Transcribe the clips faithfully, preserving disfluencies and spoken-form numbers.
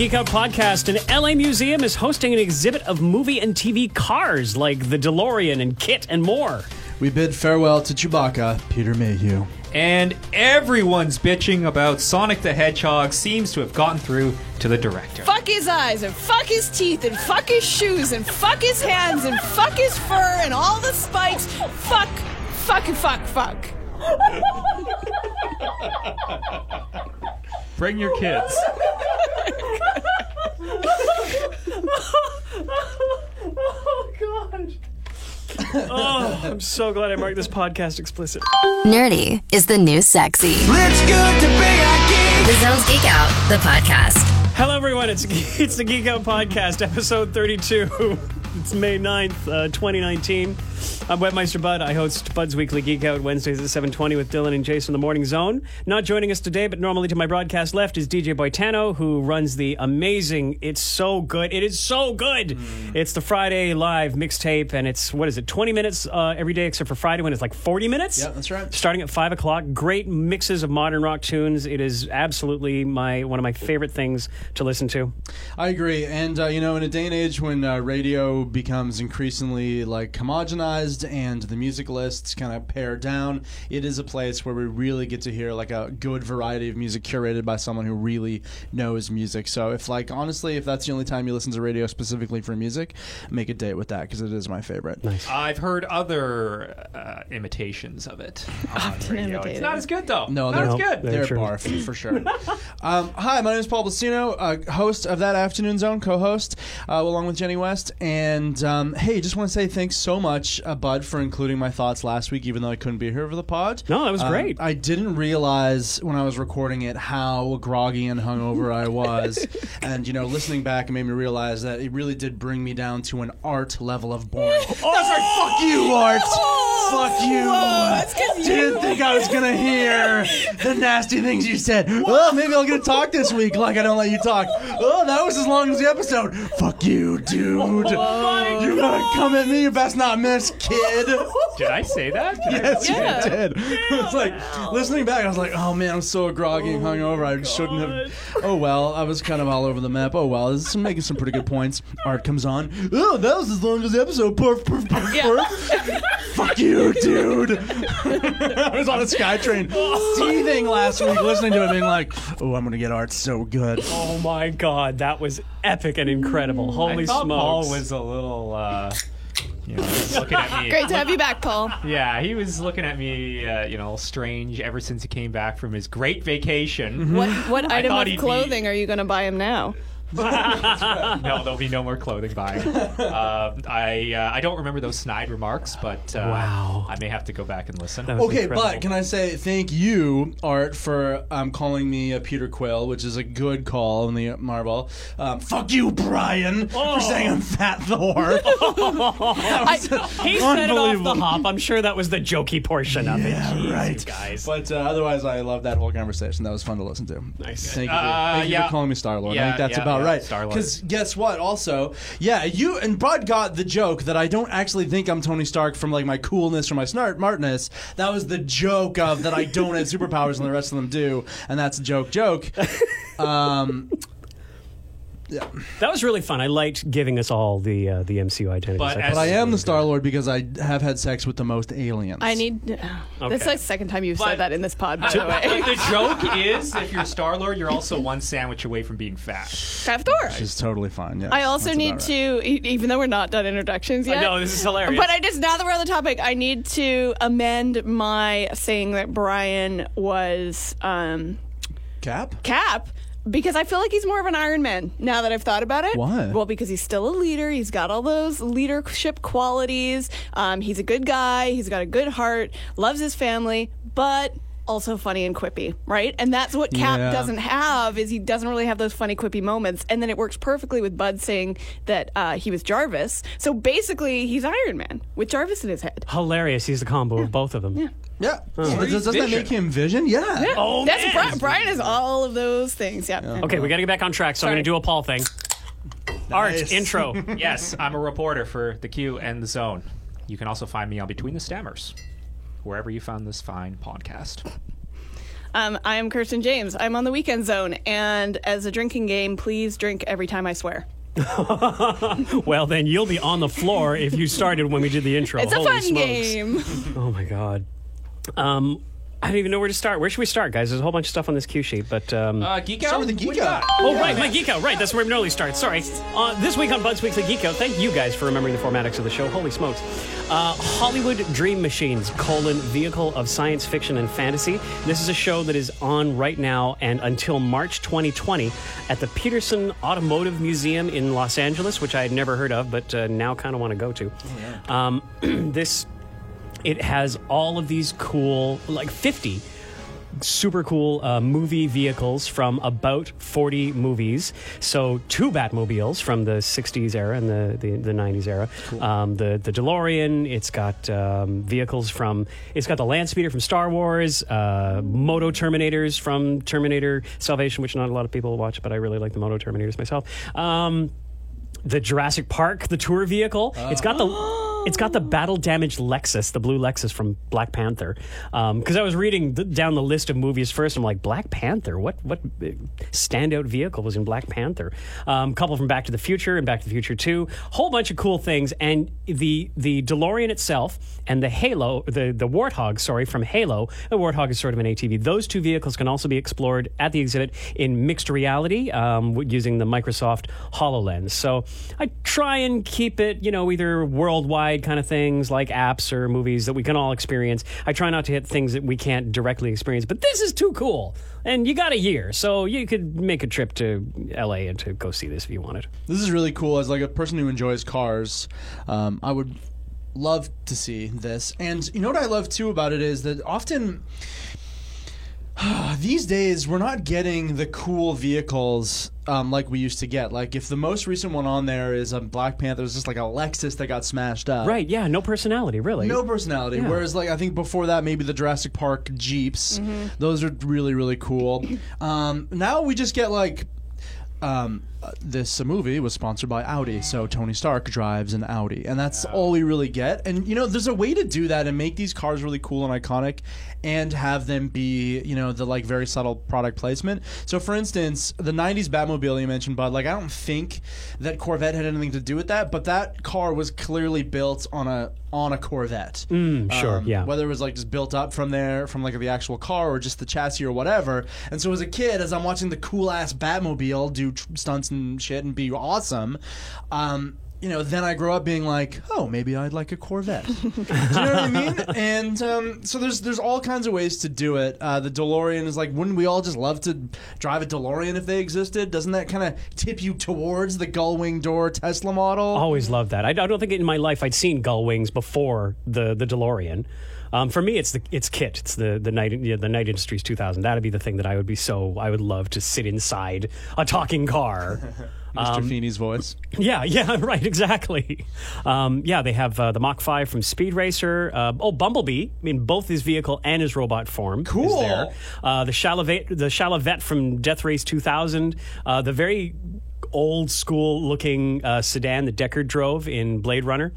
Geek Out podcast, an L A museum is hosting an exhibit of movie and T V cars like the DeLorean and Kit and more. We bid farewell to Chewbacca, Peter Mayhew. And everyone's bitching about Sonic the Hedgehog seems to have gotten through to the director. Fuck his eyes, and fuck his teeth, and fuck his shoes, and fuck his hands, and fuck his fur, and all the spikes. Fuck, fuck, fuck, fuck. Bring your kids. Oh, God. Oh, I'm so glad I marked this podcast explicit. Nerdy is the new sexy. Let's go to Big Geek. This sounds Geek Out, the podcast. Hello, everyone. It's it's the Geek Out podcast, episode thirty-two. It's May ninth, uh, twenty nineteen. I'm Webmeister Bud. I host Bud's Weekly Geek Out Wednesdays at seven twenty with Dylan and Jason in the Morning Zone. Not joining us today, but normally to my broadcast left is D J Boitano, who runs the amazing It's So Good. It is so good. Mm. It's the Friday live mixtape, and it's, what is it, twenty minutes uh, every day except for Friday when it's like forty minutes? Yeah, that's right. Starting at five o'clock. Great mixes of modern rock tunes. It is absolutely my one of my favorite things to listen to. I agree. And, uh, you know, in a day and age when uh, radio becomes increasingly like homogenized and the music lists kind of pare down, it is a place where we really get to hear like a good variety of music curated by someone who really knows music. So if like honestly if that's the only time you listen to radio specifically for music, make a date with that because it is my favorite. Nice. I've heard other uh, imitations of it on radio. It's not as good though. No, they're not as good. They're, they're barf for sure. um, hi, my name is Paul Blasino, uh, host of That Afternoon Zone, co-host uh, along with Jenny West. And And, um, hey, just want to say thanks so much, uh, Bud, for including my thoughts last week, even though I couldn't be here for the pod. No, that was um, great. I didn't realize when I was recording it how groggy and hungover I was. And, you know, listening back, it made me realize that it really did bring me down to an art level of boring. Oh, I was like, fuck you, Art! Oh, fuck you! Whoa, that's didn't you. Think I was going to hear the nasty things you said. What? Oh, maybe I'll get to talk this week like I don't let you talk. Oh, that was as long as the episode. Fuck you, dude. Oh. Oh, you're going to come at me? You best not miss, kid. Did I say that? Did yes, yeah. you did. Yeah. It was like, wow. Listening back, I was like, oh, man, I'm so groggy and oh, hungover. I God. shouldn't have. Oh, well, I was kind of all over the map. Oh, well, this is making some pretty good points. Art comes on. Oh, that was as long as the episode. Perf, perf, perf, yeah. perf. Fuck you, dude. I was on a SkyTrain seething last week, listening to it, being like, oh, I'm going to get Art so good. Oh, my God. That was epic and incredible. Holy smokes. Paul was a little, uh, you know, just looking at me. Great to have you back, Paul. Yeah, he was looking at me, uh, you know, strange ever since he came back from his great vacation. What, what item of clothing be... are you going to buy him now? No, there'll be no more clothing buying. Uh, I uh, I don't remember those snide remarks, but uh, wow. I may have to go back and listen. Okay, incredible. But can I say thank you, Art, for um, calling me a Peter Quill, which is a good call in the Marvel. Um, fuck you, Brian, oh. for saying I'm Fat Thor. I, he said it off the hop. I'm sure that was the jokey portion of yeah, it. Yeah, right, guys. But uh, otherwise, I loved that whole conversation. That was fun to listen to. Nice. Thank you, uh, thank you yeah. for calling me Star-Lord. Yeah, I think that's yeah. about. Yeah, right, because guess what? Also, yeah, you and Bud got the joke that I don't actually think I'm Tony Stark from like my coolness or my smartness. That was the joke of that I don't have superpowers and the rest of them do, and that's a joke joke. Um, yeah, that was really fun. I liked giving us all the uh, the M C U identities. But, but I am the Star-Lord because I have had sex with the most aliens. I need. To, okay. That's like the second time you've but, said that in this pod. By I, the way, the joke is if you're Star-Lord, you're also one sandwich away from being fat. Fat Thor. Which is totally fine. Yeah. I also need right. to, even though we're not done introductions yet. I know this is hilarious. But I just now that we're on the topic, I need to amend my saying that Brian was um, Cap. Cap. Because I feel like he's more of an Iron Man now that I've thought about it. Why? Well, because he's still a leader. He's got all those leadership qualities. Um, he's a good guy. He's got a good heart. Loves his family, but also funny and quippy, right? And that's what Cap yeah. doesn't have, is he doesn't really have those funny, quippy moments. And then it works perfectly with Bud saying that uh, he was Jarvis. So basically, he's Iron Man with Jarvis in his head. Hilarious. He's the combo yeah. of both of them. Yeah. Yeah. Oh. So does, does that make him Vision? Yeah. yeah. Oh, that's man. Brian, Brian is all of those things. Yeah. yeah. Okay, we got to get back on track, so Sorry. I'm going to do a Paul thing. Nice. Art, intro. Yes, I'm a reporter for The Q and The Zone. You can also find me on Between the Stammers, wherever you found this fine podcast. Um, I am Kirsten James. I'm on the Weekend Zone. And as a drinking game, please drink every time I swear. Well, then you'll be on the floor if you started when we did the intro. It's Holy a fun smokes. game. Oh, my God. Um... I don't even know where to start. Where should we start, guys? There's a whole bunch of stuff on this cue sheet, but... Um, uh, geek Out? Start with the Geek Out. Oh, yeah. right, my Geek Out. Right, that's where we normally start. Sorry. Uh, this week on Buds Weekly Geek Out, thank you guys for remembering the formatics of the show. Holy smokes. Uh, Hollywood Dream Machines, colon, Vehicle of Science Fiction and Fantasy. This is a show that is on right now and until March twenty twenty at the Peterson Automotive Museum in Los Angeles, which I had never heard of, but uh, now kind of want to go to. Oh, yeah. Um, this... It has all of these cool, like fifty super cool uh, movie vehicles from about forty movies. So two Batmobiles from the sixties era and the, the, the nineties era. Cool. Um, the, the DeLorean, it's got um, vehicles from, it's got the Land Speeder from Star Wars, uh, Moto Terminators from Terminator Salvation, which not a lot of people watch, but I really like the Moto Terminators myself. Um, the Jurassic Park, the tour vehicle. Uh, it's got the... It's got the battle-damaged Lexus, the blue Lexus from Black Panther. Because um, I was reading th- down the list of movies first, I'm like, Black Panther? What what standout vehicle was in Black Panther? A um, couple from Back to the Future and Back to the Future two. Whole bunch of cool things. And the the DeLorean itself and the Halo, the, the Warthog, sorry, from Halo. The Warthog is sort of an A T V. Those two vehicles can also be explored at the exhibit in mixed reality um, using the Microsoft HoloLens. So I try and keep it, you know, either worldwide kind of things like apps or movies that we can all experience. I try not to hit things that we can't directly experience, but this is too cool. And you got a year, so you could make a trip to L A and to go see this if you wanted. This is really cool. As like a person who enjoys cars, um, I would love to see this. And you know what I love too about it is that often these days we're not getting the cool vehicles Um, like we used to get. Like if the most recent one on there is a Black Panther, it's just like a Lexus that got smashed up. Right, yeah, no personality, really. No personality. Yeah. Whereas like I think before that maybe the Jurassic Park Jeeps. Mm-hmm. Those are really, really cool. Um, now we just get like um, this movie was sponsored by Audi, so Tony Stark drives an Audi, and that's wow. all we really get. And you know, there's a way to do that and make these cars really cool and iconic and have them be, you know, the like very subtle product placement. So for instance, the nineties Batmobile you mentioned, Bud, like I don't think that Corvette had anything to do with that, but that car was clearly built on a on a Corvette. Mm, sure, um, yeah. Whether it was like just built up from there, from like the actual car or just the chassis or whatever. And so as a kid, as I'm watching the cool ass Batmobile do tr- stunts and shit and be awesome, um, you know, then I grow up being like, oh, maybe I'd like a Corvette. Do you know what I mean? And um, so there's there's all kinds of ways to do it. Uh, the DeLorean is like, wouldn't we all just love to drive a DeLorean if they existed? Doesn't that kind of tip you towards the gull-winged door Tesla model? Always loved that. I, I don't think in my life I'd seen gull wings before the, the DeLorean. Um, for me, it's the it's Kit. It's the the night you know, the Night Industries two thousand. That'd be the thing that I would be so I would love to sit inside a talking car. Mister Um, Feeney's voice. Yeah, yeah, right, exactly. Um, yeah, they have uh, the Mach five from Speed Racer. Uh, oh, Bumblebee. I mean, both his vehicle and his robot form. Cool. Is there. Uh, the Chalavette, the Chalavette from Death Race two thousand. Uh, the very old school looking uh, sedan that Deckard drove in Blade Runner.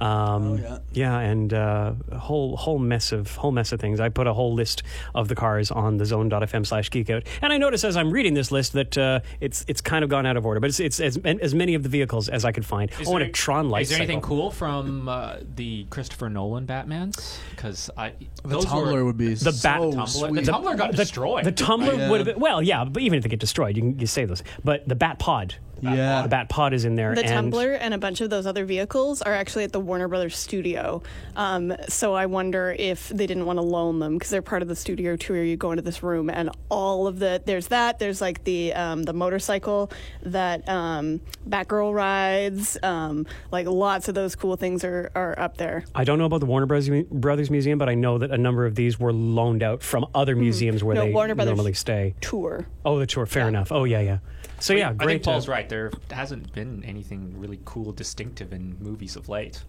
Um, oh, yeah. yeah, and uh, a whole whole mess of whole mess of things. I put a whole list of the cars on the zone dot f m slash geekout, and I notice as I'm reading this list that uh, it's it's kind of gone out of order, but it's it's as, as many of the vehicles as I could find. Is oh, and a Tron light. Is there cycle. Anything cool from uh, the Christopher Nolan Batmans? Because I the Tumbler would be the so bat Tumbler. Sweet. The Tumbler got the, destroyed. The Tumbler yeah. would have been, well, yeah, but even if they get destroyed, you can you save those. But the Bat Pod. Bat yeah, pod. The Bat Pod is in there. The and Tumbler and a bunch of those other vehicles are actually at the Warner Brothers Studio. Um, so I wonder if they didn't want to loan them because they're part of the studio tour. You go into this room and all of the there's that there's like the um, the motorcycle that um, Batgirl rides. Um, like lots of those cool things are, are up there. I don't know about the Warner Bros. Brothers Museum, but I know that a number of these were loaned out from other museums mm. where no, they Warner Brothers normally stay. Tour. Oh, the tour. Fair yeah. enough. Oh yeah, yeah. So Wait, yeah, great. I think Paul's right. There hasn't been anything really cool, distinctive in movies of late.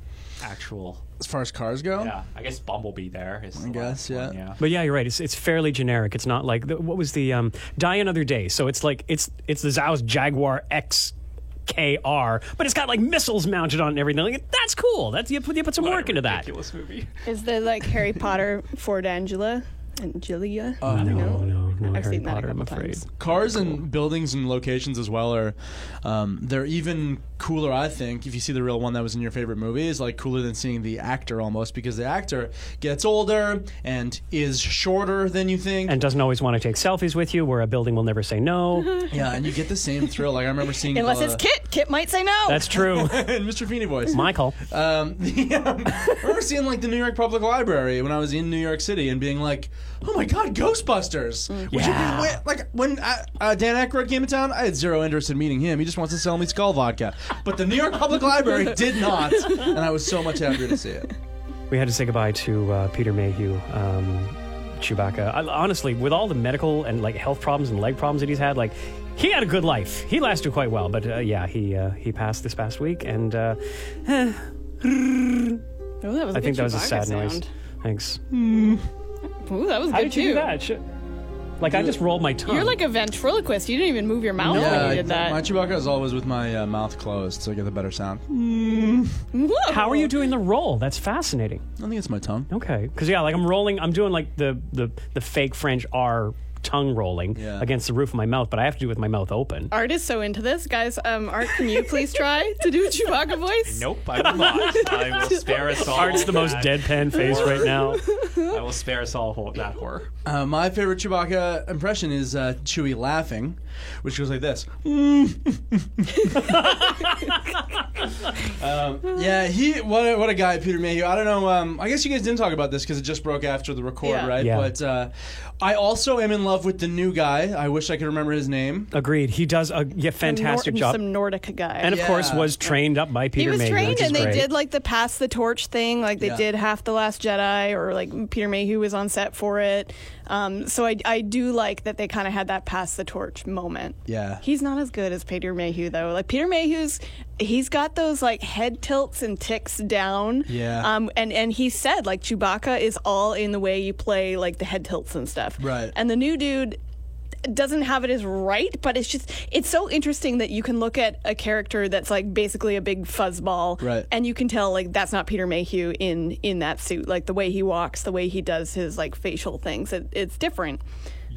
Actual, as far as cars go, yeah, I guess Bumblebee there is. I guess, yeah. One, yeah, but yeah, you're right. It's it's fairly generic. It's not like the, what was the um, Die Another Day. So it's like it's it's the Zao's Jaguar X K R, but it's got like missiles mounted on it and everything. Like, that's cool. That's you put you put some what work into that. Ridiculous movie. Is the like Harry Potter Ford Angela? And Julia. Uh, no, no, no, no. I've Harry seen Potter, that a I'm afraid. Times. Cars and buildings and locations as well are, um, they're even cooler, I think, if you see the real one that was in your favorite movie, is like cooler than seeing the actor almost, because the actor gets older and is shorter than you think. And doesn't always want to take selfies with you, where a building will never say no. Yeah, and you get the same thrill. Like I remember seeing... Unless uh, it's Kit. Kit might say no. That's true. And Mister Feeney voice. Michael. Um, yeah, I remember seeing like the New York Public Library when I was in New York City and being like, oh my God, Ghostbusters! Mm. Which yeah. Would be, like when I, uh, Dan Aykroyd came to town, I had zero interest in meeting him. He just wants to sell me skull vodka. But the New York Public Library did not, and I was so much happier to see it. We had to say goodbye to uh, Peter Mayhew, um, Chewbacca. I, honestly, with all the medical and like health problems and leg problems that he's had, like he had a good life. He lasted quite well. But uh, yeah, he uh, he passed this past week, and uh, eh. oh, that was I think that was Chewbacca a sad sound. Noise. Thanks. Mm. Ooh, that was good. How did you too. Do that? Should... Like, dude, I just rolled my tongue. You're like a ventriloquist. You didn't even move your mouth no, when yeah, you did that. My Chewbacca is always with my uh, mouth closed, so I get a better sound. Mm. How are you doing the roll? That's fascinating. I think it's my tongue. Okay. Because, yeah, like, I'm rolling, I'm doing, like, the, the, the fake French R tongue rolling yeah. against the roof of my mouth, but I have to do it with my mouth open. Art is so into this. Guys, um, Art, can you please try to do a Chewbacca voice? Nope, I will not. I will spare us all. Art's the most deadpan face right now. I will spare us all that horror. Uh, my favorite Chewbacca impression is uh, Chewie laughing, which goes like this. um, yeah, he what a, what a guy, Peter Mayhew. I don't know. Um, I guess you guys didn't talk about this because it just broke after the record, yeah. right? Yeah. But uh, I also am in love with the new guy. I wish I could remember his name. Agreed. He does a yeah, fantastic Norton, job. Some Nordic guy. And of yeah. course was trained yeah. up by Peter Mayhew. He was Mayhew, trained and great. They did like the pass the torch thing. Like they yeah. did half The Last Jedi, or like Peter Mayhew was on set for it. Um, so I, I do like that they kind of had that pass the torch moment. Yeah. He's not as good as Peter Mayhew though. Like Peter Mayhew's, he's got those like head tilts and ticks down. Yeah. Um, and, and he said like Chewbacca is all in the way you play like the head tilts and stuff. Right. And the new dude doesn't have it as right, but it's just it's so interesting that you can look at a character that's like basically a big fuzzball, right, and you can tell like that's not Peter Mayhew in in that suit, like the way he walks, the way he does his like facial things, it, it's different.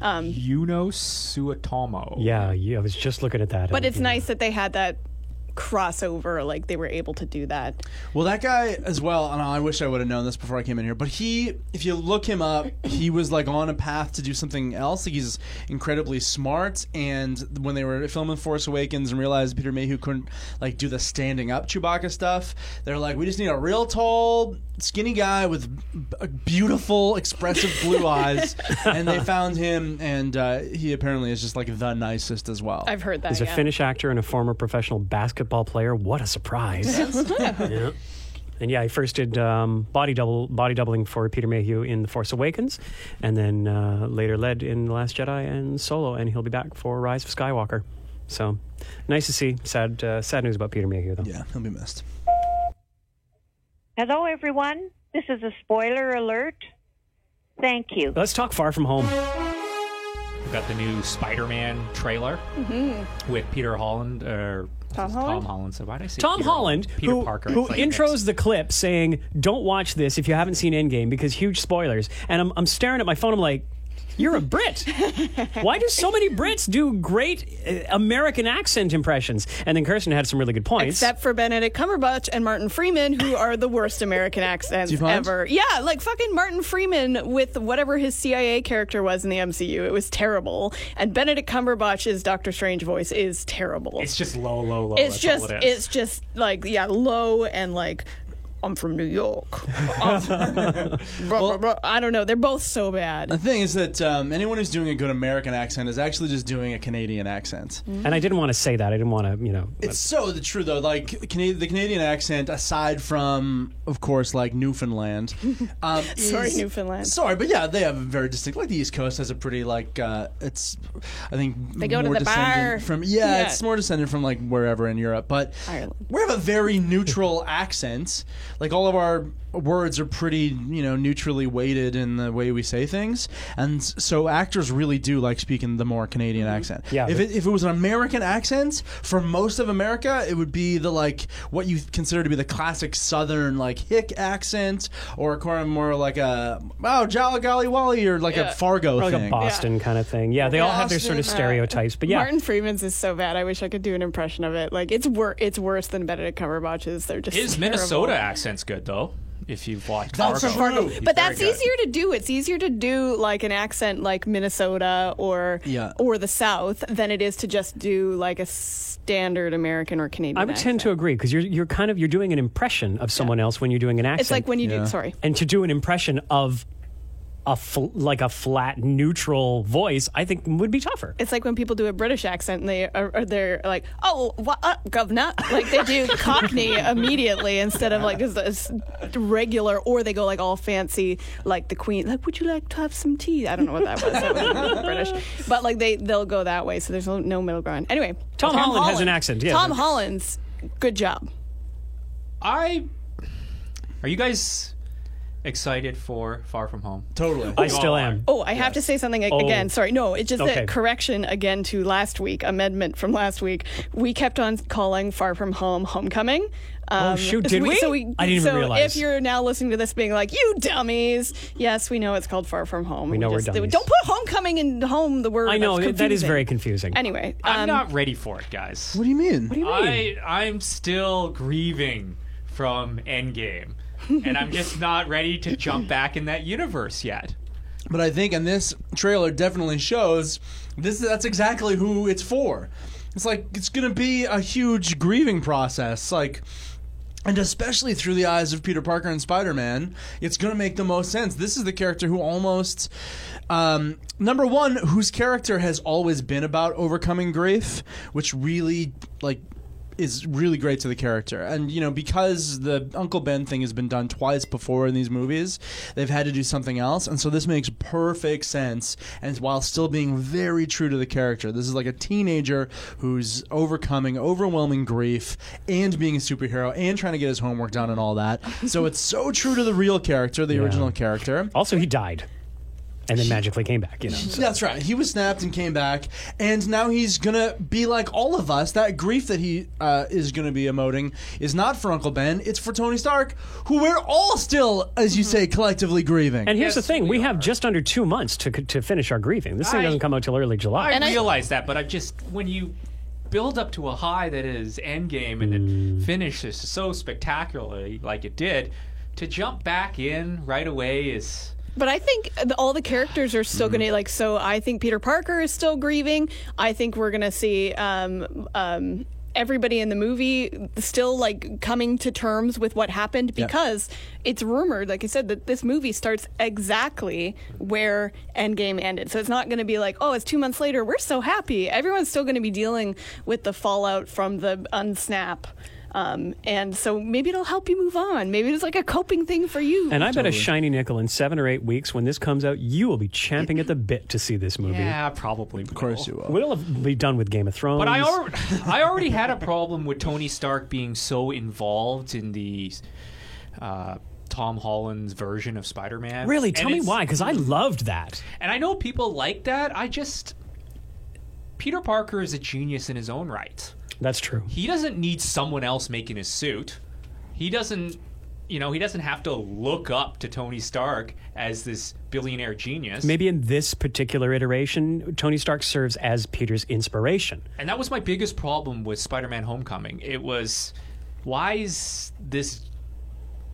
Um Yuno Suetomo. Yeah, yeah, I was just looking at that. But it's nice that they had that crossover, like they were able to do that. Well, that guy as well, and I wish I would have known this before I came in here, but he, if you look him up, he was like on a path to do something else. Like he's incredibly smart, and when they were filming Force Awakens and realized Peter Mayhew couldn't like do the standing up Chewbacca stuff, they're like, we just need a real tall skinny guy with b- beautiful expressive blue eyes, and they found him, and uh, he apparently is just like the nicest as well. I've heard that. He's yeah. a Finnish actor and a former professional basketball player. What a surprise. Yeah. And yeah, he first did um, body double body doubling for Peter Mayhew in The Force Awakens, and then uh, later led in The Last Jedi and Solo, and he'll be back for Rise of Skywalker. So nice to see. Sad uh, sad news about Peter Mayhew though. Yeah, he'll be missed. Hello, everyone. This is a spoiler alert. Thank you. Let's talk Far From Home. We've got the new Spider-Man trailer mm-hmm. with Peter Holland, or Tom Holland. Tom Holland. So why did I say Tom Peter, Holland, Peter who, Parker, who intros the clip saying, "Don't watch this if you haven't seen Endgame because huge spoilers." And I'm I'm staring at my phone. I'm like, "You're a Brit. Why do so many Brits do great uh, American accent impressions?" And then Kirsten had some really good points. Except for Benedict Cumberbatch and Martin Freeman, who are the worst American accents ever. Yeah, like fucking Martin Freeman with whatever his C I A character was in the M C U. It was terrible. And Benedict Cumberbatch's Doctor Strange voice is terrible. It's just low, low, low. It's That's just, it it's just like, yeah, low and like... I'm from New York. I'm from... bro, well, bro, bro. I don't know. They're both so bad. The thing is that um, anyone who's doing a good American accent is actually just doing a Canadian accent. Mm-hmm. And I didn't want to say that. I didn't want to, you know. It's so the true though. Like Canadian, the Canadian accent, aside from, of course, like Newfoundland. Um, sorry, is, Newfoundland. Sorry, but yeah, they have a very distinct. Like the East Coast has a pretty like uh, it's. I think they go more to the bar. From yeah, yeah, it's more descended from like wherever in Europe, but Ireland. We have a very neutral accent. Like all of our words are pretty, you know, neutrally weighted in the way we say things, and so actors really do like speaking the more Canadian accent. Yeah. If it, if it was an American accent, for most of America, it would be the like what you consider to be the classic Southern like hick accent, or more like a oh jolly golly wally, or like yeah. a Fargo or thing, like a Boston yeah. kind of thing. Yeah, they Boston, all have their sort of stereotypes. But yeah, Martin Freeman's is so bad. I wish I could do an impression of it. Like it's wor- it's worse than Benedict Cumberbatch's. They're just his terrible. Minnesota accent's good though. If you've watched that's Fargo. But that's good. Easier to do. It's easier to do like an accent like Minnesota or yeah. or the South than it is to just do like a standard American or Canadian accent. I would accent. tend to agree because you're you're kind of you're doing an impression of someone yeah. else when you're doing an accent. It's like when you yeah. do sorry. And to do an impression of a fl- like a flat neutral voice, I think would be tougher. It's like when people do a British accent and they are, are they're like, "Oh, what up, governor?" Like they do Cockney immediately instead of like just regular, or they go like all fancy, like the Queen. Like, would you like to have some tea? I don't know what that was. That was British, but like they they'll go that way. So there's no, no middle ground. Anyway, Tom, Tom Holland, Holland has an accent. Yeah, Tom Holland's good job. I are you guys excited for Far From Home? Totally. I still am. Oh, I yes. have to say something ag- oh. again. Sorry. No, it's just okay. a correction again to last week, amendment from last week. We kept on calling Far From Home Homecoming. Um, oh, shoot, did so we, we? So we? I didn't so even realize. If you're now listening to this being like, you dummies, yes, we know it's called Far From Home. We know we just, we're dummies. Don't put homecoming and home, the word. I know, that is very confusing. Anyway. Um, I'm not ready for it, guys. What do you mean? What do you mean? I, I'm still grieving from Endgame. And I'm just not ready to jump back in that universe yet. But I think, and this trailer definitely shows, this that's exactly who it's for. It's like, it's going to be a huge grieving process. Like, and especially through the eyes of Peter Parker and Spider-Man, it's going to make the most sense. This is the character who almost... Um, number one, whose character has always been about overcoming grief, which really, like... is really great to the character. And, you know, because the Uncle Ben thing has been done twice before in these movies, they've had to do something else. And so this makes perfect sense, and while still being very true to the character. This is like a teenager who's overcoming overwhelming grief and being a superhero and trying to get his homework done and all that. So it's so true to the real character, the yeah. original character. Also, he died. And then magically came back, you know. So. That's right. He was snapped and came back. And now he's going to be like all of us. That grief that he uh, is going to be emoting is not for Uncle Ben. It's for Tony Stark, who we're all still, as you say, collectively grieving. And here's yes, the thing. We, we have just under two months to to finish our grieving. This thing I, doesn't come out till early July. I and realize I, that, but I just, when you build up to a high that is Endgame and mm. it finishes so spectacularly like it did, to jump back in right away is... But I think the, all the characters are still going to, like, so I think Peter Parker is still grieving. I think we're going to see um, um, everybody in the movie still, like, coming to terms with what happened because yeah. it's rumored, like I said, that this movie starts exactly where Endgame ended. So it's not going to be like, oh, it's two months later. We're so happy. Everyone's still going to be dealing with the fallout from the unsnap. Um, and so maybe it'll help you move on. Maybe it's like a coping thing for you. And I totally. bet a shiny nickel in seven or eight weeks when this comes out, you will be champing at the bit to see this movie. Yeah, probably. Of course will. you will. We'll have, be done with Game of Thrones. But I, al- I already had a problem with Tony Stark being so involved in the... Uh, Tom Holland's version of Spider-Man. Really? Tell me why, because I loved that. And I know people like that. I just... Peter Parker is a genius in his own right. That's true. He doesn't need someone else making his suit. He doesn't, you know, he doesn't have to look up to Tony Stark as this billionaire genius. Maybe in this particular iteration, Tony Stark serves as Peter's inspiration. And that was my biggest problem with Spider-Man: Homecoming. It was, why is this,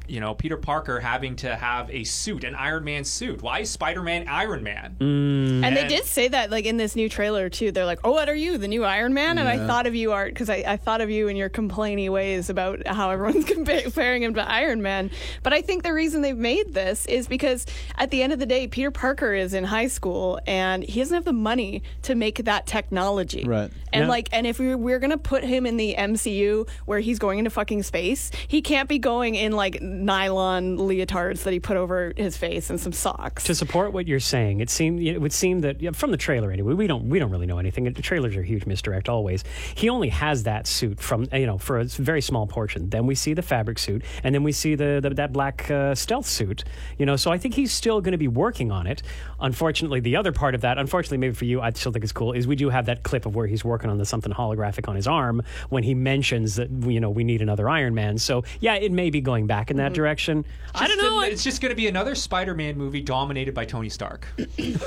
you know, Peter Parker having to have a suit, an Iron Man suit? Why is Spider-Man Iron Man? Mm. And, and they did say that, like, in this new trailer, too. They're like, oh, what are you, the new Iron Man? And yeah. I thought of you, Art, because I, I thought of you in your complaining ways about how everyone's comparing him to Iron Man. But I think the reason they've made this is because at the end of the day, Peter Parker is in high school, and he doesn't have the money to make that technology. Right. And, yeah. like, and if we, we're going to put him in the M C U where he's going into fucking space, he can't be going in, like... nylon leotards that he put over his face and some socks. To support what you're saying, it seemed it would seem that from the trailer anyway, we don't we don't really know anything. The trailers are huge misdirect always. He only has that suit from you know for a very small portion. Then we see the fabric suit, and then we see the, the that black uh, stealth suit. You know, so I think he's still going to be working on it. Unfortunately, the other part of that, unfortunately, maybe for you, I still think it's cool, is we do have that clip of where he's working on the something holographic on his arm when he mentions that you know we need another Iron Man. So yeah, it may be going back in that mm-hmm. direction. Just I don't know. A, it's just going to be another Spider-Man movie dominated by Tony Stark. Even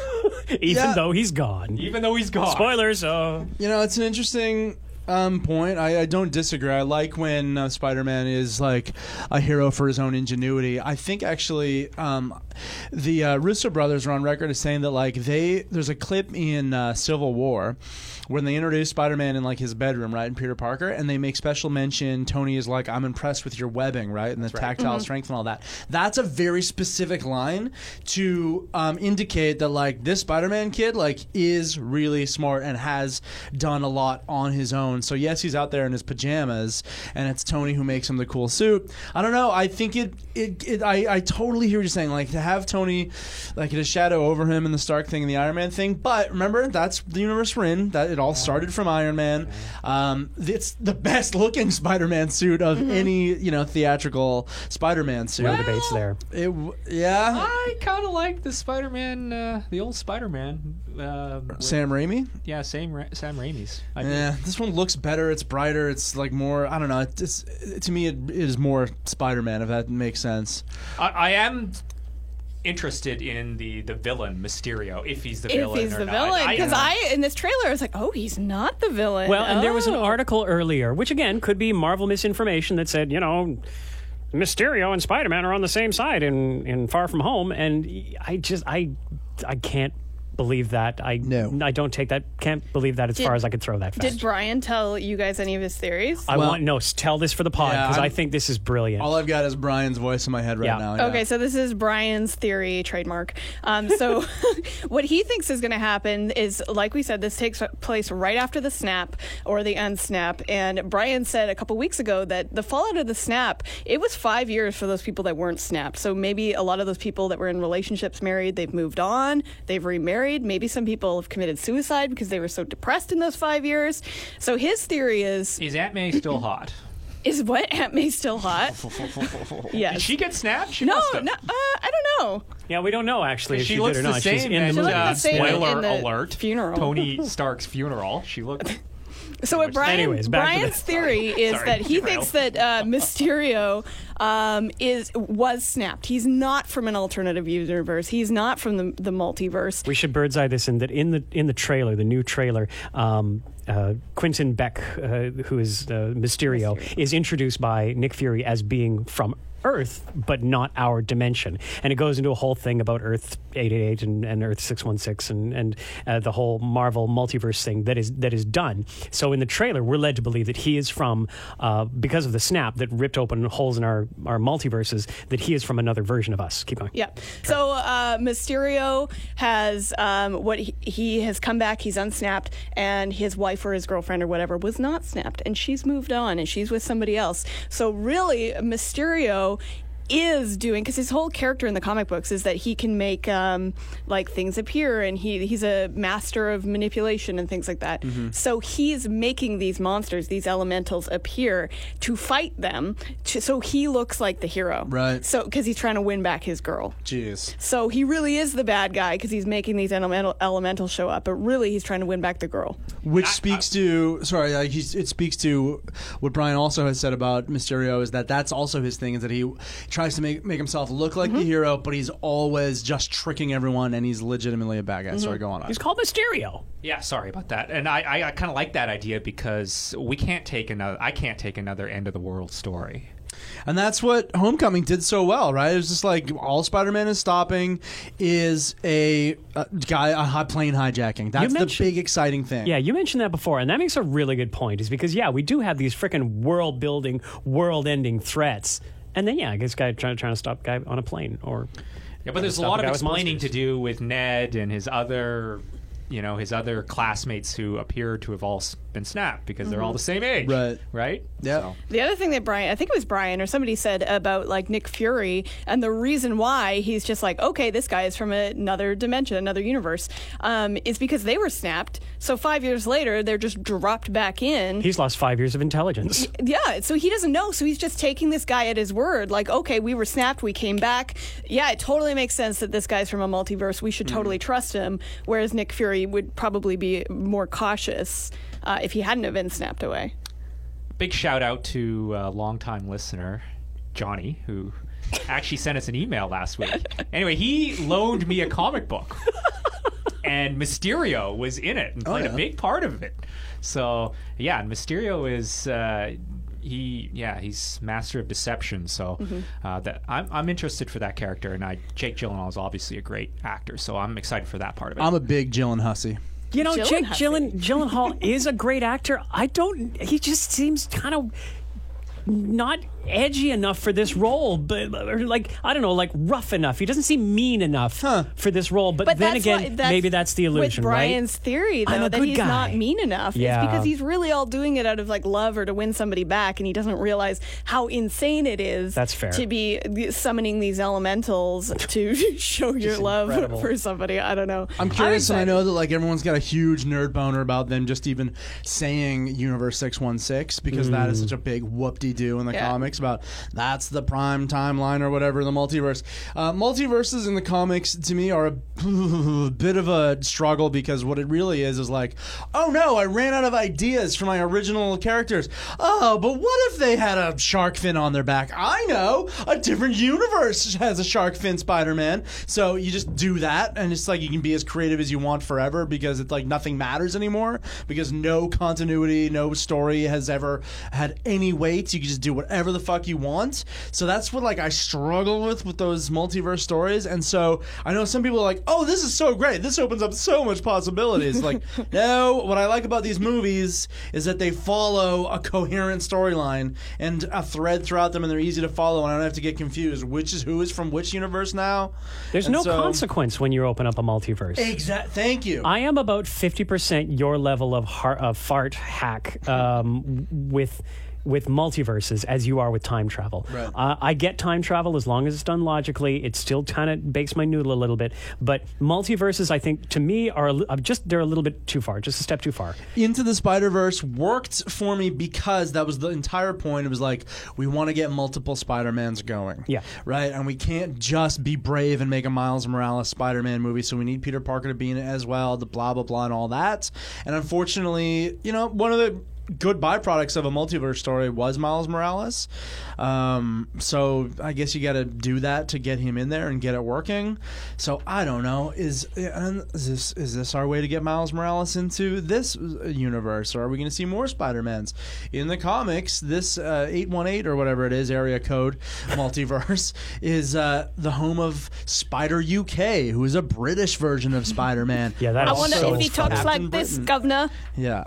yeah. though he's gone. Even though he's gone. Spoilers. Uh... You know, it's an interesting um, point. I, I don't disagree. I like when uh, Spider-Man is like a hero for his own ingenuity. I think actually um, the uh, Russo brothers are on record as saying that like they there's a clip in uh, Civil War when they introduce Spider-Man in like his bedroom, right, and Peter Parker, and they make special mention, Tony is like, I'm impressed with your webbing, right, and the That's tactile right. strength and all that. That's a very specific line to um, indicate that like this Spider-Man kid like is really smart and has done a lot on his own. So yes, he's out there in his pajamas, and it's Tony who makes him the cool suit. I don't know. I think it. It. it I, I totally hear what you're saying. Like to have Tony, like in a shadow over him in the Stark thing and the Iron Man thing. But remember, that's the universe we're in. That. It all started from Iron Man. Um, it's the best looking Spider-Man suit of mm-hmm. any, you know, theatrical Spider-Man suit. Well, the debate's there. It, yeah. I kind of like the Spider-Man, uh, the old Spider-Man. Uh, Sam with, Raimi? Yeah, same Ra- Sam Raimi's. I yeah, think. This one looks better. It's brighter. It's like more, I don't know. It's, it's to me, it, it is more Spider-Man, if that makes sense. I, I am... interested in the, the villain Mysterio, if he's the if villain he's or the not. Villain, because I, I in this trailer I was like, oh, he's not the villain. Well, and oh. there was an article earlier, which again could be Marvel misinformation, that said, you know, Mysterio and Spider-Man are on the same side in, in Far From Home, and I just I I can't believe that. I no. I don't take that. Can't believe that as did, far as I could throw that fact. Did Brian tell you guys any of his theories? I well, want no. Tell this for the pod because yeah, I think this is brilliant. All I've got is Brian's voice in my head right yeah. now. Yeah. Okay, so this is Brian's theory, trademark. Um, so what he thinks is going to happen is, like we said, this takes place right after the snap or the unsnap. And Brian said a couple weeks ago that the fallout of the snap, it was five years for those people that weren't snapped. So maybe a lot of those people that were in relationships, married, they've moved on, they've remarried. Maybe some people have committed suicide because they were so depressed in those five years. So his theory is... Is Aunt May still hot? Is what? Aunt May still hot? Yes. Did she get snapped? She no, no uh, I don't know. Yeah, we don't know, actually, if she, she did or not. She's in the, the uh, spoiler alert, funeral. Tony Stark's funeral. She looked... So what Brian, anyways, Brian's the, theory sorry, is sorry, that he thinks that uh, Mysterio um, is was snapped. He's not from an alternative universe. He's not from the, the multiverse. We should bird's eye this in that in the in the trailer, the new trailer. Um, Uh, Quentin Beck, uh, who is uh, Mysterio, Mysterio, is introduced by Nick Fury as being from Earth, but not our dimension. And it goes into a whole thing about Earth eight eighty-eight and, and Earth six one six and, and uh, the whole Marvel multiverse thing that is that is done. So in the trailer, we're led to believe that he is from, uh, because of the snap that ripped open holes in our, our multiverses, that he is from another version of us. Keep going. Yeah. So uh, Mysterio has, um, what he, he has come back, he's unsnapped, and his wife or his girlfriend or whatever was not snapped, and she's moved on and she's with somebody else. So really Mysterio is doing, because his whole character in the comic books is that he can make um, like things appear, and he he's a master of manipulation and things like that. Mm-hmm. So he's making these monsters, these elementals, appear to fight them. To, so he looks like the hero, right? So because he's trying to win back his girl. Jeez. So he really is the bad guy because he's making these elemental elementals show up, but really he's trying to win back the girl. Which I, speaks I, to sorry, like he's, it speaks to what Brian also has said about Mysterio, is that that's also his thing, is that he tries to make make himself look like mm-hmm. the hero, but he's always just tricking everyone, and he's legitimately a bad guy. Mm-hmm. Sorry, go on. He's called Mysterio. Yeah, sorry about that. And I, I, I kind of like that idea because we can't take another. I can't take another end of the world story. And that's what Homecoming did so well, right? It was just like all Spider-Man is stopping is a, a guy a plane hijacking. That's the big exciting thing. Yeah, you mentioned that before, and that makes a really good point. Is because yeah, we do have these freaking world building, world ending threats. And then, yeah, I guess guy trying, trying to stop a guy on a plane. Or yeah, but there's a lot of explaining to do with Ned and his other you know, his other classmates who appear to have all been snapped because mm-hmm. they're all the same age. Right. Right? Yeah. So. The other thing that Brian, I think it was Brian or somebody said about, like, Nick Fury and the reason why he's just like, okay, this guy is from another dimension, another universe, um, is because they were snapped. So five years later, they're just dropped back in. He's lost five years of intelligence. Yeah. So he doesn't know. So he's just taking this guy at his word. Like, okay, we were snapped. We came back. Yeah, it totally makes sense that this guy's from a multiverse. We should mm-hmm. totally trust him. Whereas Nick Fury would probably be more cautious uh, if he hadn't have been snapped away. Big shout out to a uh, longtime listener, Johnny, who actually sent us an email last week. Anyway, he loaned me a comic book. And Mysterio was in it and played oh, yeah. a big part of it. So, yeah, and Mysterio is... Uh, He, yeah, he's master of deception. So mm-hmm. uh, that I'm, I'm interested for that character, and I, Jake Gyllenhaal is obviously a great actor, so I'm excited for that part of it. I'm a big Gyllen hussy. You know, Jake Gyllen Gyllenhaal is a great actor. I don't. He just seems kind of not edgy enough for this role, but or like I don't know, like rough enough. He doesn't seem mean enough huh. for this role. But, but then again, what, that's maybe that's the illusion, with Brian's right? theory, though, that he's guy. not mean enough. Yeah. It's because he's really all doing it out of like love or to win somebody back, and he doesn't realize how insane it is. That's fair. To be summoning these elementals to show your just love incredible. for somebody. I don't know. I'm curious, and I know that like everyone's got a huge nerd boner about them just even saying Universe six one six because mm. that is such a big whoop-de-doo in the yeah. comics. About that's the prime timeline or whatever, the multiverse. Uh, multiverses in the comics to me are a bit of a struggle because what it really is is like, oh no, I ran out of ideas for my original characters. Oh, but what if they had a shark fin on their back? I know, a different universe has a shark fin Spider-Man. So you just do that and it's like you can be as creative as you want forever because it's like nothing matters anymore because no continuity, no story has ever had any weight. You can just do whatever the fuck you want. So that's what like I struggle with with those multiverse stories. And so I know some people are like, oh, this is so great, this opens up so much possibilities. Like, no, what I like about these movies is that they follow a coherent storyline and a thread throughout them, and they're easy to follow, and I don't have to get confused which is who is from which universe now. There's and no so, consequence when you open up a multiverse. Exactly. Thank you. I am about fifty percent your level of, heart, of fart hack um, with with multiverses as you are with time travel. Right. Uh, I get time travel as long as it's done logically. It still kind of bakes my noodle a little bit. But multiverses, I think, to me, are a, just they're a little bit too far, just a step too far. Into the Spider-Verse worked for me because that was the entire point. It was like, we want to get multiple Spider-Mans going. Yeah. Right? And we can't just be brave and make a Miles Morales Spider-Man movie, so we need Peter Parker to be in it as well, the blah, blah, blah, and all that. And unfortunately, you know, one of the good byproducts of a multiverse story was Miles Morales. Um, so I guess you got to do that to get him in there and get it working. So I don't know. Is, is this is this our way to get Miles Morales into this universe? Or are we going to see more Spider-Mans? In the comics, this uh, eight one eight or whatever it is, area code multiverse, is uh, the home of Spider U K, who is a British version of Spider-Man. Yeah, that I is wonder so if he talks Captain like Britain. This, governor. Yeah.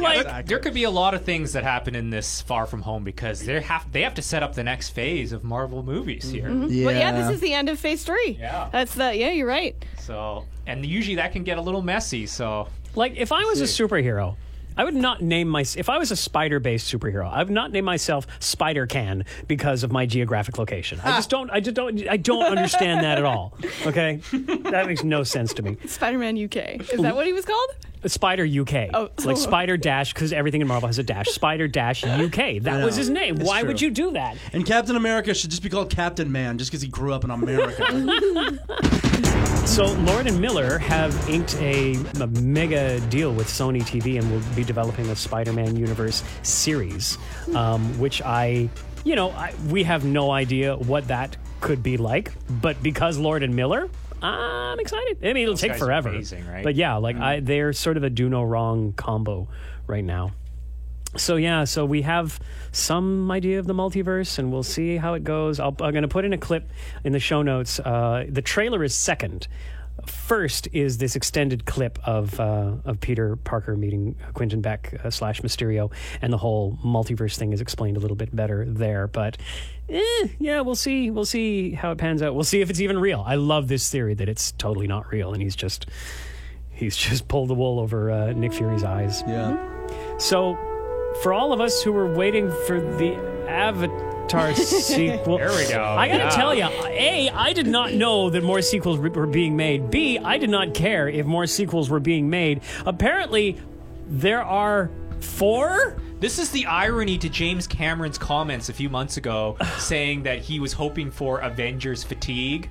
Like, exactly. There could be a lot of things that happen in this Far From Home because they have they have to set up the next phase of Marvel movies here. Mm-hmm. Yeah. But yeah, this is the end of phase three. Yeah, that's the yeah. You're right. So and usually that can get a little messy. So like if I was Sick. a superhero, I would not name my if I was a spider-based superhero, I would not name myself Spider-Can because of my geographic location. Ah. I just don't. I just don't. I don't understand that at all. Okay, that makes no sense to me. Spider-Man U K, is that what he was called? Spider U K, oh, like Spider Dash, because everything in Marvel has a dash. Spider Dash U K, that was his name. It's Why true. would you do that? And Captain America should just be called Captain Man, just because he grew up in America. So Lord and Miller have inked a, a mega deal with Sony T V and will be developing a Spider-Man universe series, um, which I, you know, I, we have no idea what that could be like, but because Lord and Miller. I'm excited. I mean, it'll Those take forever. Amazing, right? But yeah, like mm-hmm. I, they're sort of a do no wrong combo right now. So yeah, so we have some idea of the multiverse, and we'll see how it goes. I'll, I'm going to put in a clip in the show notes. Uh, the trailer is second. First is this extended clip of uh, of Peter Parker meeting Quentin Beck uh, slash Mysterio, and the whole multiverse thing is explained a little bit better there. But eh, yeah, we'll see. We'll see how it pans out. We'll see if it's even real. I love this theory that it's totally not real, and he's just he's just pulled the wool over uh, Nick Fury's eyes. Yeah. So, for all of us who were waiting for the Avatar sequel, there we go. I gotta yeah. tell you, A, I did not know that more sequels were being made. B, I did not care if more sequels were being made. Apparently, there are four. This is the irony to James Cameron's comments a few months ago, saying that he was hoping for Avengers fatigue.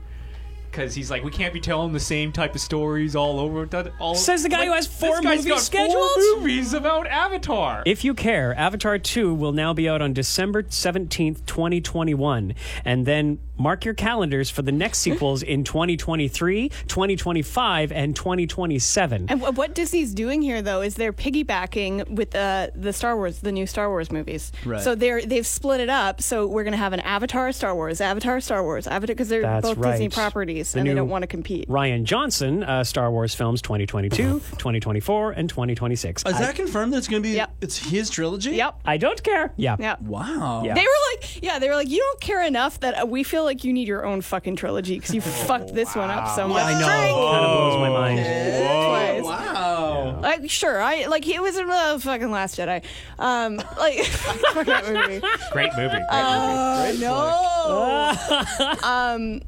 Because he's like, we can't be telling the same type of stories all over. All, Says the guy like, who has four movies scheduled. Four movies about Avatar. If you care, Avatar two will now be out on December seventeenth, twenty twenty-one. And then mark your calendars for the next sequels in twenty twenty-three, twenty twenty-five, and twenty twenty-seven. And what Disney's doing here, though, is they're piggybacking with uh, the Star Wars, the new Star Wars movies. Right. So they're, they've split it up. So we're going to have an Avatar Star Wars, Avatar Star Wars, Avatar, because they're That's both right. Disney properties. The and they don't want to compete. Ryan Johnson uh, Star Wars films twenty twenty-two, twenty twenty-four, and twenty twenty-six. Is I, that confirmed that it's going to be yep. it's his trilogy? Yep. I don't care. Yeah. Yep. Wow. Yep. They were like, yeah, they were like, you don't care enough that we feel like you need your own fucking trilogy because you oh, fucked this wow. one up so much. Yeah, I know. It kind of blows my mind. Whoa. Twice. Wow. Yeah. Like, sure. I like he was in uh, fucking Last Jedi. Um, like that movie. Great movie. Great movie. Uh, Great no. Oh. um.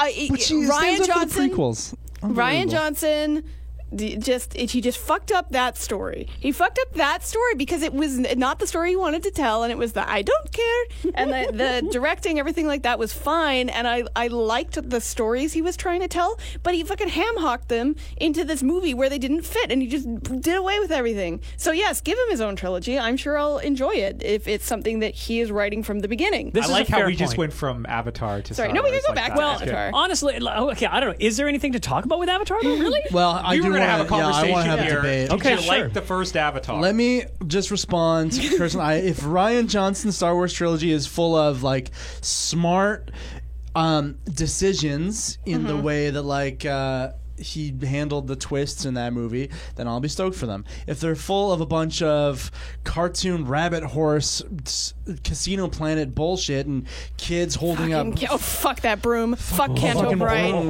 I, but she Ryan Johnson, prequels. Ryan Johnson, just he just fucked up that story. He fucked up that story because it was not the story he wanted to tell, and it was the I don't care, and the, the directing, everything like that was fine, and I, I liked the stories he was trying to tell, but he fucking ham-hocked them into this movie where they didn't fit, and he just did away with everything. So yes, give him his own trilogy. I'm sure I'll enjoy it if it's something that he is writing from the beginning. This I like how we point. just went from Avatar to Sorry, Star Sorry, no, we can go like back that. to well, Avatar. Honestly, okay, I don't know. Is there anything to talk about with Avatar, though, really? well, I we do We're gonna have a conversation yeah, have here. A okay, sure. Like the first Avatar. Let me just respond personally. If Ryan Johnson's Star Wars trilogy is full of like smart um, decisions in mm-hmm. the way that like uh, he handled the twists in that movie, then I'll be stoked for them. If they're full of a bunch of cartoon rabbit horse s- Casino Planet bullshit and kids holding Fucking, up, oh fuck that broom, fuck Kent O'Brien,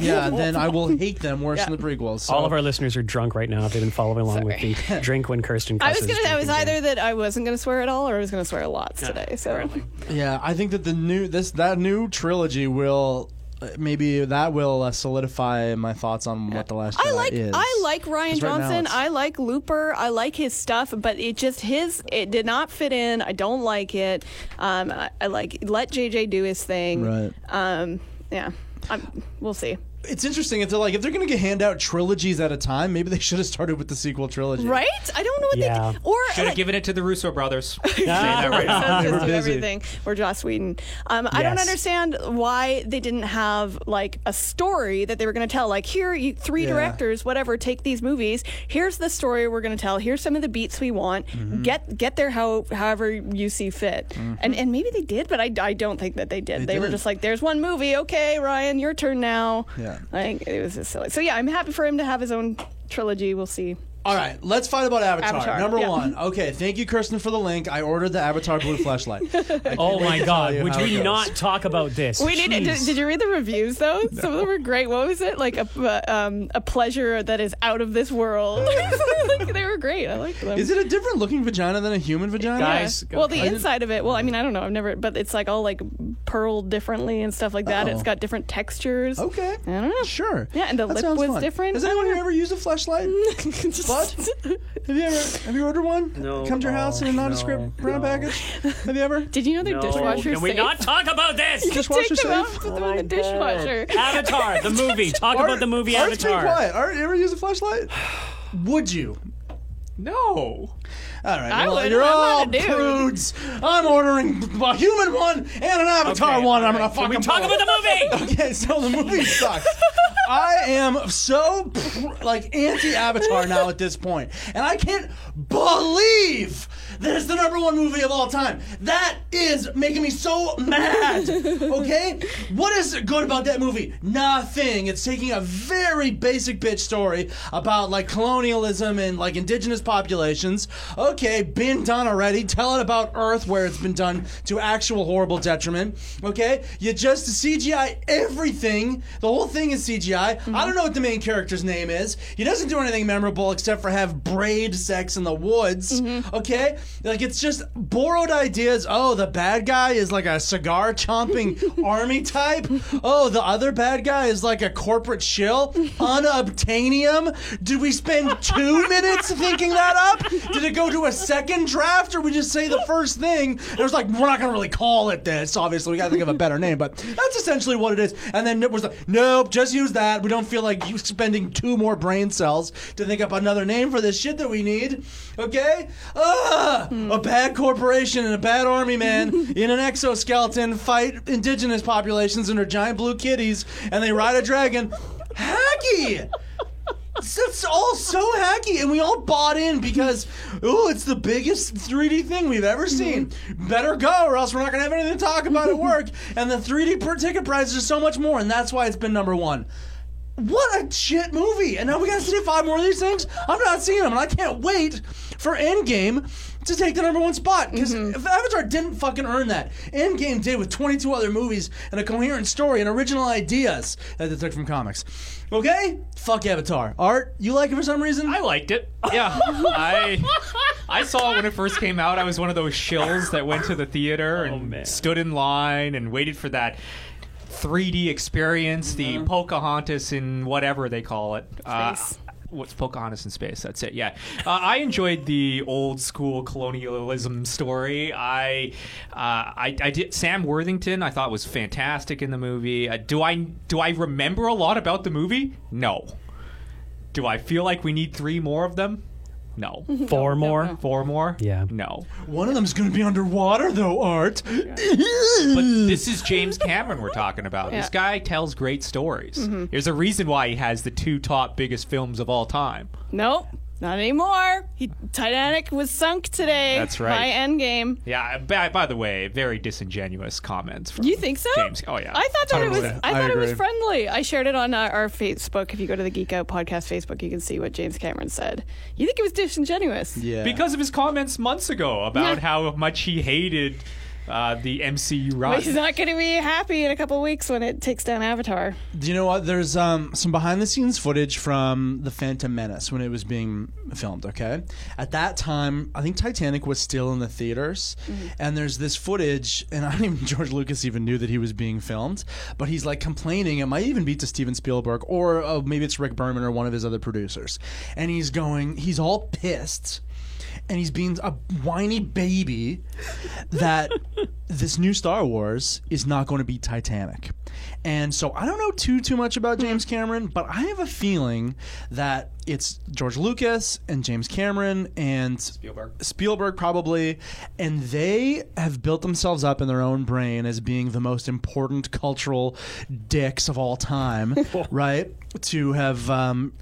yeah, then I will hate them worse yeah. than the prequels. So. All of our listeners are drunk right now if they didn't follow along with the drink when Kirsten. I was gonna, I was either game. that I wasn't gonna swear at all or I was gonna swear a lot yeah, today. So apparently. yeah, I think that the new this that new trilogy will. Maybe that will uh, solidify my thoughts on what the last Jedi I like, is. I like Ryan Johnson. Right I like Looper. I like his stuff, but it just his it did not fit in. I don't like it. Um, I, I like let J J do his thing. Right. Um, yeah. I'm, we'll see. It's interesting if they're like if they're going to hand out trilogies at a time, maybe they should have started with the sequel trilogy, right? I don't know what yeah. they or should have like, given it to the Russo brothers. yeah. right now. They were busy. Everything or Joss Whedon. Um, yes. I don't understand why they didn't have like a story that they were going to tell. Like here, you, three yeah. directors, whatever, take these movies. Here's the story we're going to tell. Here's some of the beats we want. Mm-hmm. Get get there how however you see fit. Mm-hmm. And and maybe they did, but I, I don't think that they did. They, they were just like, there's one movie. Okay, Ryan, your turn now. Yeah. I think it was just silly. So yeah, I'm happy for him to have his own trilogy. We'll see. All right, let's fight about Avatar. Avatar Number yeah. one. Okay, thank you, Kirsten, for the link. I ordered the Avatar blue flashlight. Oh my God! Would we not talk about this? We need. Did, did you read the reviews though? No. Some of them were great. What was it like? A um, a pleasure that is out of this world. Like, they were great. I like them. Is it a different looking vagina than a human vagina? Guys, yeah. well, the I inside of it. Well, I mean, I don't know. I've never. But it's like all like pearled differently and stuff like that. Uh-oh. It's got different textures. Okay. I don't know. Sure. Yeah, and the that lip was fun. different. Has anyone here ever used a flashlight? Have you ever? Have you ordered one? No. Come to your no, house in a nondescript no, brown no. package. Have you ever? Did you know they're no. dishwasher? Can we safe? not talk about this? You dishwasher take them safe. Out, put them oh in the dishwasher. Avatar, the movie. Talk Art, about the movie Art's Avatar. Pretty quiet. Art, you ever use a flashlight? Would you? No. All right. I well, would, you're I'm all prudes. I'm ordering a human one and an Avatar okay, one. Right. I'm gonna fucking. We talk about the movie. Okay, so the movie sucks. I am so like anti-Avatar now at this point, and I can't believe that it's the number one movie of all time. That is making me so mad. Okay, what is good about that movie? Nothing. It's taking a very basic bitch story about like colonialism and like indigenous populations. Okay, been done already. Tell it about Earth where it's been done to actual horrible detriment. Okay, you just C G I everything. The whole thing is C G I. C G I. Mm-hmm. I don't know what the main character's name is. He doesn't do anything memorable except for have braid sex in the woods. Mm-hmm. Okay? Like, it's just borrowed ideas. Oh, the bad guy is like a cigar-chomping army type. Oh, the other bad guy is like a corporate shill. Unobtainium. Did we spend two minutes thinking that up? Did it go to a second draft, or we just say the first thing? It was like, we're not going to really call it this. Obviously, we got to think of a better name, but that's essentially what it is. And then it was like, nope, just use that. We don't feel like you spending two more brain cells to think up another name for this shit that we need. Okay? Ugh, mm. A bad corporation and a bad army man in an exoskeleton fight indigenous populations and their giant blue kitties, and they ride a dragon. Hacky! It's all so hacky, and we all bought in because, ooh, it's the biggest three D thing we've ever seen. Mm-hmm. Better go, or else we're not going to have anything to talk about at work. And the three D per ticket prices are so much more, and that's why it's been number one. What a shit movie. And now we got to see five more of these things? I'm not seeing them, and I can't wait for Endgame to take the number one spot, because mm-hmm. if Avatar didn't fucking earn that. Endgame did, with twenty-two other movies and a coherent story and original ideas that they took from comics. Okay? Fuck Avatar. Art, you like it for some reason? I liked it. Yeah. I I saw it when it first came out. I was one of those shills that went to the theater and oh, man. stood in line and waited for that three D experience, mm-hmm. the Pocahontas in whatever they call it. Face. Uh, What's Pocahontas in space? That's it. Yeah, uh, I enjoyed the old school colonialism story. I, uh, I, I did. Sam Worthington, I thought, was fantastic in the movie. Uh, do I do I remember a lot about the movie? No. Do I feel like we need three more of them? No. Four no, more? No, no. Four more? Yeah. No. One of them's going to be underwater, though, Art. Yeah. But this is James Cameron we're talking about. Yeah. This guy tells great stories. Mm-hmm. There's a reason why he has the two top biggest films of all time. Nope. Not anymore. He, Titanic was sunk today. That's right. By Endgame. Yeah. By, by the way, very disingenuous comments. From you think so? James. Oh yeah. I thought that totally. it was. I, I thought agree. it was friendly. I shared it on uh, our Facebook. If you go to the Geek Out Podcast Facebook, you can see what James Cameron said. You think it was disingenuous? Yeah. Because of his comments months ago about yeah. how much he hated Uh, the M C U ride. He's not going to be happy in a couple of weeks when it takes down Avatar. Do you know what? There's um, some behind-the-scenes footage from The Phantom Menace when it was being filmed, okay? At that time, I think Titanic was still in the theaters, mm-hmm. and there's this footage, and I don't even George Lucas even knew that he was being filmed, but he's, like, complaining. It might even be to Steven Spielberg, or uh, maybe it's Rick Berman or one of his other producers. And he's going, he's all pissed, and he's being a whiny baby that this new Star Wars is not going to be Titanic. And so I don't know too too much about James Cameron, but I have a feeling that it's George Lucas and James Cameron and Spielberg, Spielberg probably, and they have built themselves up in their own brain as being the most important cultural dicks of all time, right? To have... Um,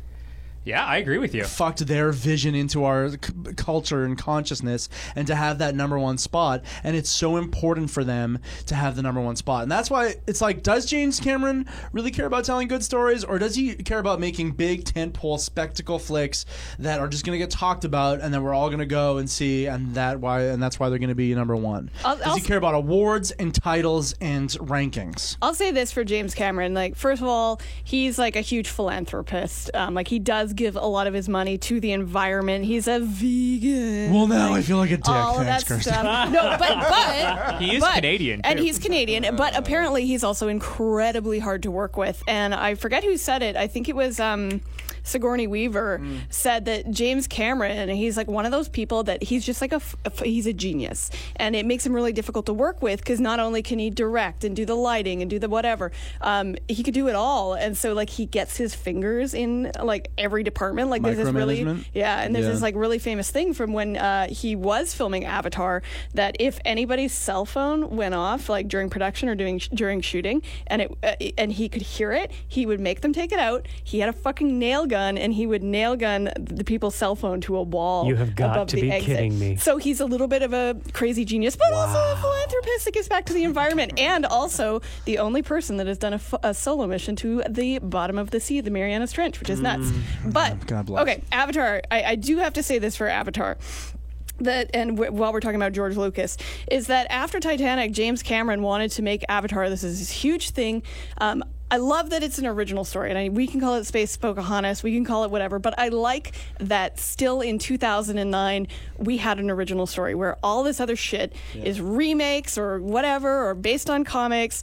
Yeah, I agree with you. Fucked their vision into our c- culture and consciousness, and to have that number one spot. And it's so important for them to have the number one spot. And that's why it's like, does James Cameron really care about telling good stories, or does he care about making big tentpole spectacle flicks that are just going to get talked about and then we're all going to go and see, and that why and that's why they're going to be number one? I'll, does I'll he care about awards and titles and rankings? I'll say this for James Cameron. Like, first of all, he's like a huge philanthropist. Um, like, he does give a lot of his money to the environment. He's a vegan. Well, now like, I feel like a dick. All Thanks, that stuff. No, but, but he is but, Canadian, too. And he's Canadian, but apparently he's also incredibly hard to work with. And I forget who said it. I think it was um, Sigourney Weaver mm. said that James Cameron, he's like one of those people that he's just like a, a he's a genius, and it makes him really difficult to work with, because not only can he direct and do the lighting and do the whatever, um, he could do it all. And so like he gets his fingers in like every department. Like there's this really yeah and there's yeah. this like really famous thing from when uh he was filming Avatar, that if anybody's cell phone went off like during production or doing during shooting, and it uh, and he could hear it, he would make them take it out. He had a fucking nail gun, and he would nail gun the people's cell phone to a wall. You have got to be exit. Kidding me. So he's a little bit of a crazy genius, but wow. also a philanthropist that gives back to the environment, and also the only person that has done a, f- a solo mission to the bottom of the sea, the Marianas Trench, which is nuts. Mm. But, God bless. Okay, Avatar, I, I do have to say this for Avatar. That and w- while we're talking about George Lucas, is that after Titanic, James Cameron wanted to make Avatar. This is this huge thing. Um, I love that it's an original story, and I, we can call it Space Pocahontas, we can call it whatever, but I like that still in two thousand nine, we had an original story where all this other shit yeah. is remakes or whatever, or based on comics.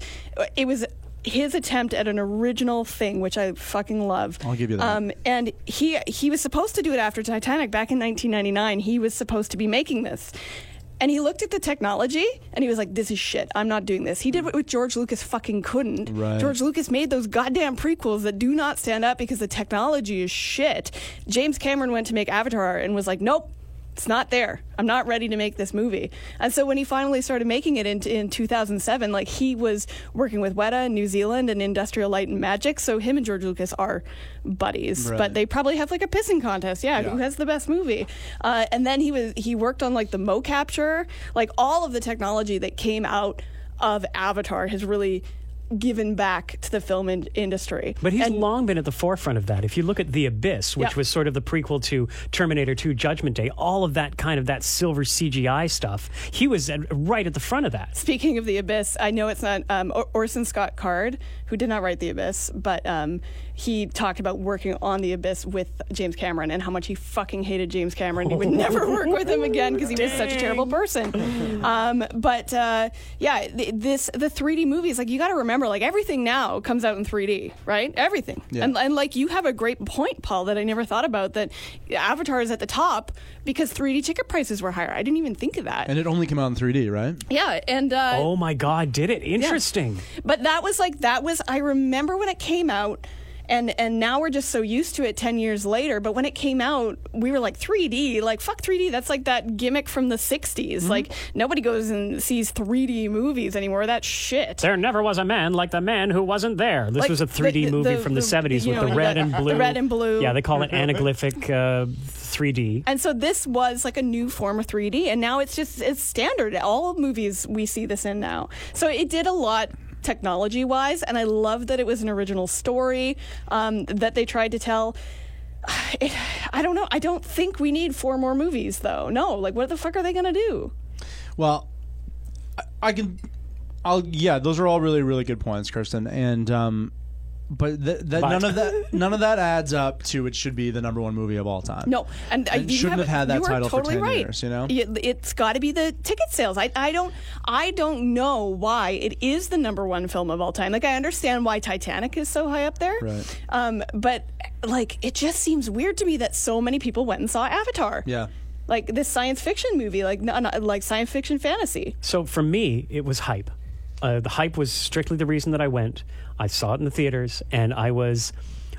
It was his attempt at an original thing, which I fucking love. I'll give you that. Um, and he he was supposed to do it after Titanic back in nineteen ninety-nine. He was supposed to be making this. And he looked at the technology, and he was like, this is shit. I'm not doing this. He did what George Lucas fucking couldn't. Right. George Lucas made those goddamn prequels that do not stand up because the technology is shit. James Cameron went to make Avatar and was like, nope, it's not there. I'm not ready to make this movie. And so when he finally started making it in, in two thousand seven, like, he was working with W E D A in New Zealand and Industrial Light and Magic, so him and George Lucas are buddies. Right. But they probably have, like, a pissing contest. Yeah, yeah. Who has the best movie? Uh, and then he was he worked on, like, the mo-capture. Like, all of the technology that came out of Avatar has really given back to the film in- industry. But he's and, long been at the forefront of that. If you look at The Abyss, which yeah. was sort of the prequel to Terminator two Judgment Day, all of that kind of that silver C G I stuff, he was at, right at the front of that. Speaking of The Abyss, I know it's not um, or- Orson Scott Card, who did not write The Abyss, but um, he talked about working on The Abyss with James Cameron and how much he fucking hated James Cameron. He would never work with him again because he was such a terrible person. Um, but uh, yeah, th- this the three D movies, like, you got to remember, like, everything now comes out in three D, right? Everything. Yeah. And, and like, you have a great point, Paul, that I never thought about, that Avatar is at the top because three D ticket prices were higher. I didn't even think of that. And it only came out in three D, right? Yeah. And uh, oh my God, did it? Interesting. Yeah. But that was like, that was, I remember when it came out, and and now we're just so used to it ten years later, but when it came out, we were like, three D, like, fuck three D, that's like that gimmick from the sixties. Mm-hmm. Like, nobody goes and sees three D movies anymore. That's shit. There never was a man like the man who wasn't there. This, like, was a three D the, movie the, from the, the seventies, you know, with the red the, and blue. The red and blue. Yeah, they call it anaglyphic uh, three D. And so this was like a new form of three D, and now it's just, it's standard. All movies we see this in now. So it did a lot technology-wise, and I love that it was an original story um, that they tried to tell. It, I don't know. I don't think we need four more movies, though. No, like, what the fuck are they gonna do? Well, I, I can. I'll yeah. Those are all really, really good points, Kirsten. And um, but th- that none of that none of that adds up to it should be the number one movie of all time. No, and uh, it you shouldn't have, have had that you title totally for ten right. years. You know, it, it's got to be the ticket sales. I I don't I don't know why it is the number one film of all time. Like, I understand why Titanic is so high up there, right? Um, but like, it just seems weird to me that so many people went and saw Avatar. Yeah. Like, this science fiction movie, like not, like science fiction fantasy. So for me, it was hype. Uh, the hype was strictly the reason that I went. I saw it in the theaters, and I was,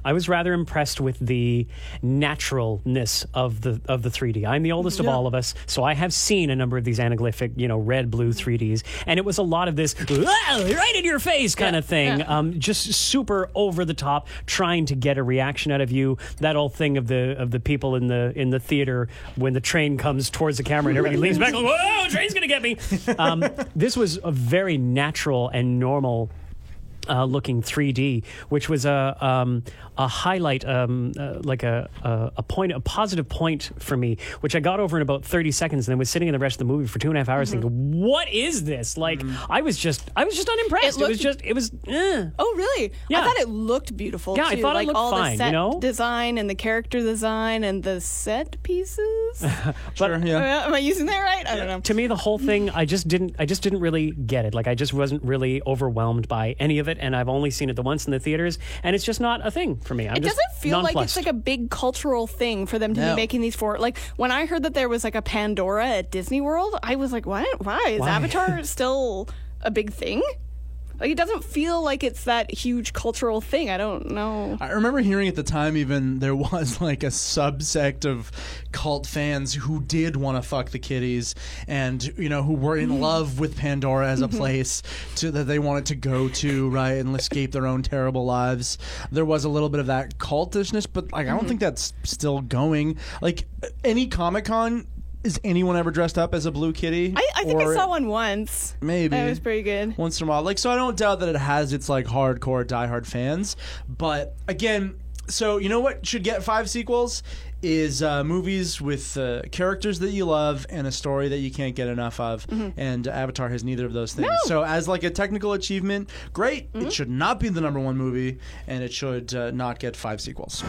I was rather impressed with the naturalness of the of the three D. I'm the oldest yeah. of all of us, so I have seen a number of these anaglyphic, you know, red blue three Ds, and it was a lot of this right in your face kind yeah. of thing, yeah. um, just super over the top, trying to get a reaction out of you. That old thing of the of the people in the in the theater when the train comes towards the camera and everybody leans back, like, whoa, train's gonna get me. Um, this was a very natural and normal Uh, looking three D, which was a um, a highlight, um, uh, like a, a a point, a positive point for me, which I got over in about thirty seconds, and then was sitting in the rest of the movie for two and a half hours, mm-hmm. thinking, "What is this?" Like, mm-hmm. I was just, I was just unimpressed. It, looked, it was just, it was. Eh. Oh, really? Yeah. I thought it looked beautiful. Yeah, too. I thought like, it looked all fine. The set you know, design and the character design and the set pieces. but, sure. Yeah. Uh, am I using that right? I yeah. don't know. To me, the whole thing, I just didn't, I just didn't really get it. Like, I just wasn't really overwhelmed by any of it. And I've only seen it the once in the theaters, and it's just not a thing for me. I'm it doesn't just feel like it's like a big cultural thing for them to no. be making these for. Like, when I heard that there was like a Pandora at Disney World, I was like, what? Why is Why? Avatar still a big thing? Like, it doesn't feel like it's that huge cultural thing. I don't know. I remember hearing at the time, even, there was like a subsect of cult fans who did want to fuck the kitties, and, you know, who were in mm-hmm. love with Pandora as a mm-hmm. place to, that they wanted to go to, right, and escape their own terrible lives. There was a little bit of that cultishness, but like, mm-hmm. I don't think that's still going. Like, any Comic-Con, is anyone ever dressed up as a blue kitty? I, I think or I saw one once. Maybe. That was pretty good. Once in a while. Like, so I don't doubt that it has its, like, hardcore, diehard fans. But, again, so you know what should get five sequels? is uh, movies with uh, characters that you love and a story that you can't get enough of. Mm-hmm. And Avatar has neither of those things. No. So as like a technical achievement, great. Mm-hmm. It should not be the number one movie, and it should uh, not get five sequels.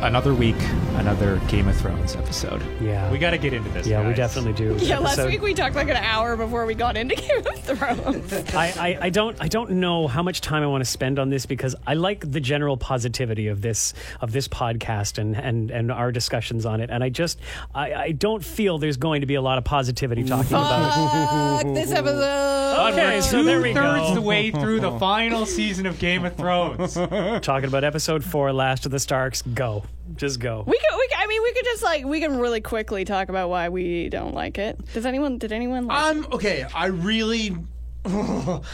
Another week, another Game of Thrones episode. Yeah. We got to get into this, Yeah, guys. We definitely do. Yeah, episode. Last week we talked like an hour before we got into Game of Thrones. I, I, I don't I don't know how much time I want to spend on this, because I like the general positivity of this of this podcast and, and, and our discussions on it. And I just, I, I don't feel there's going to be a lot of positivity talking Fuck about it. This episode. Okay, so there we go. Two-thirds the way through the final season of Game of Thrones. Talking about episode four, Last of the Starks, go. Just go. We could, we could, I mean, we could just like, we can really quickly talk about why we don't like it. Does anyone, did anyone like um, it? Um, okay, I really, ugh,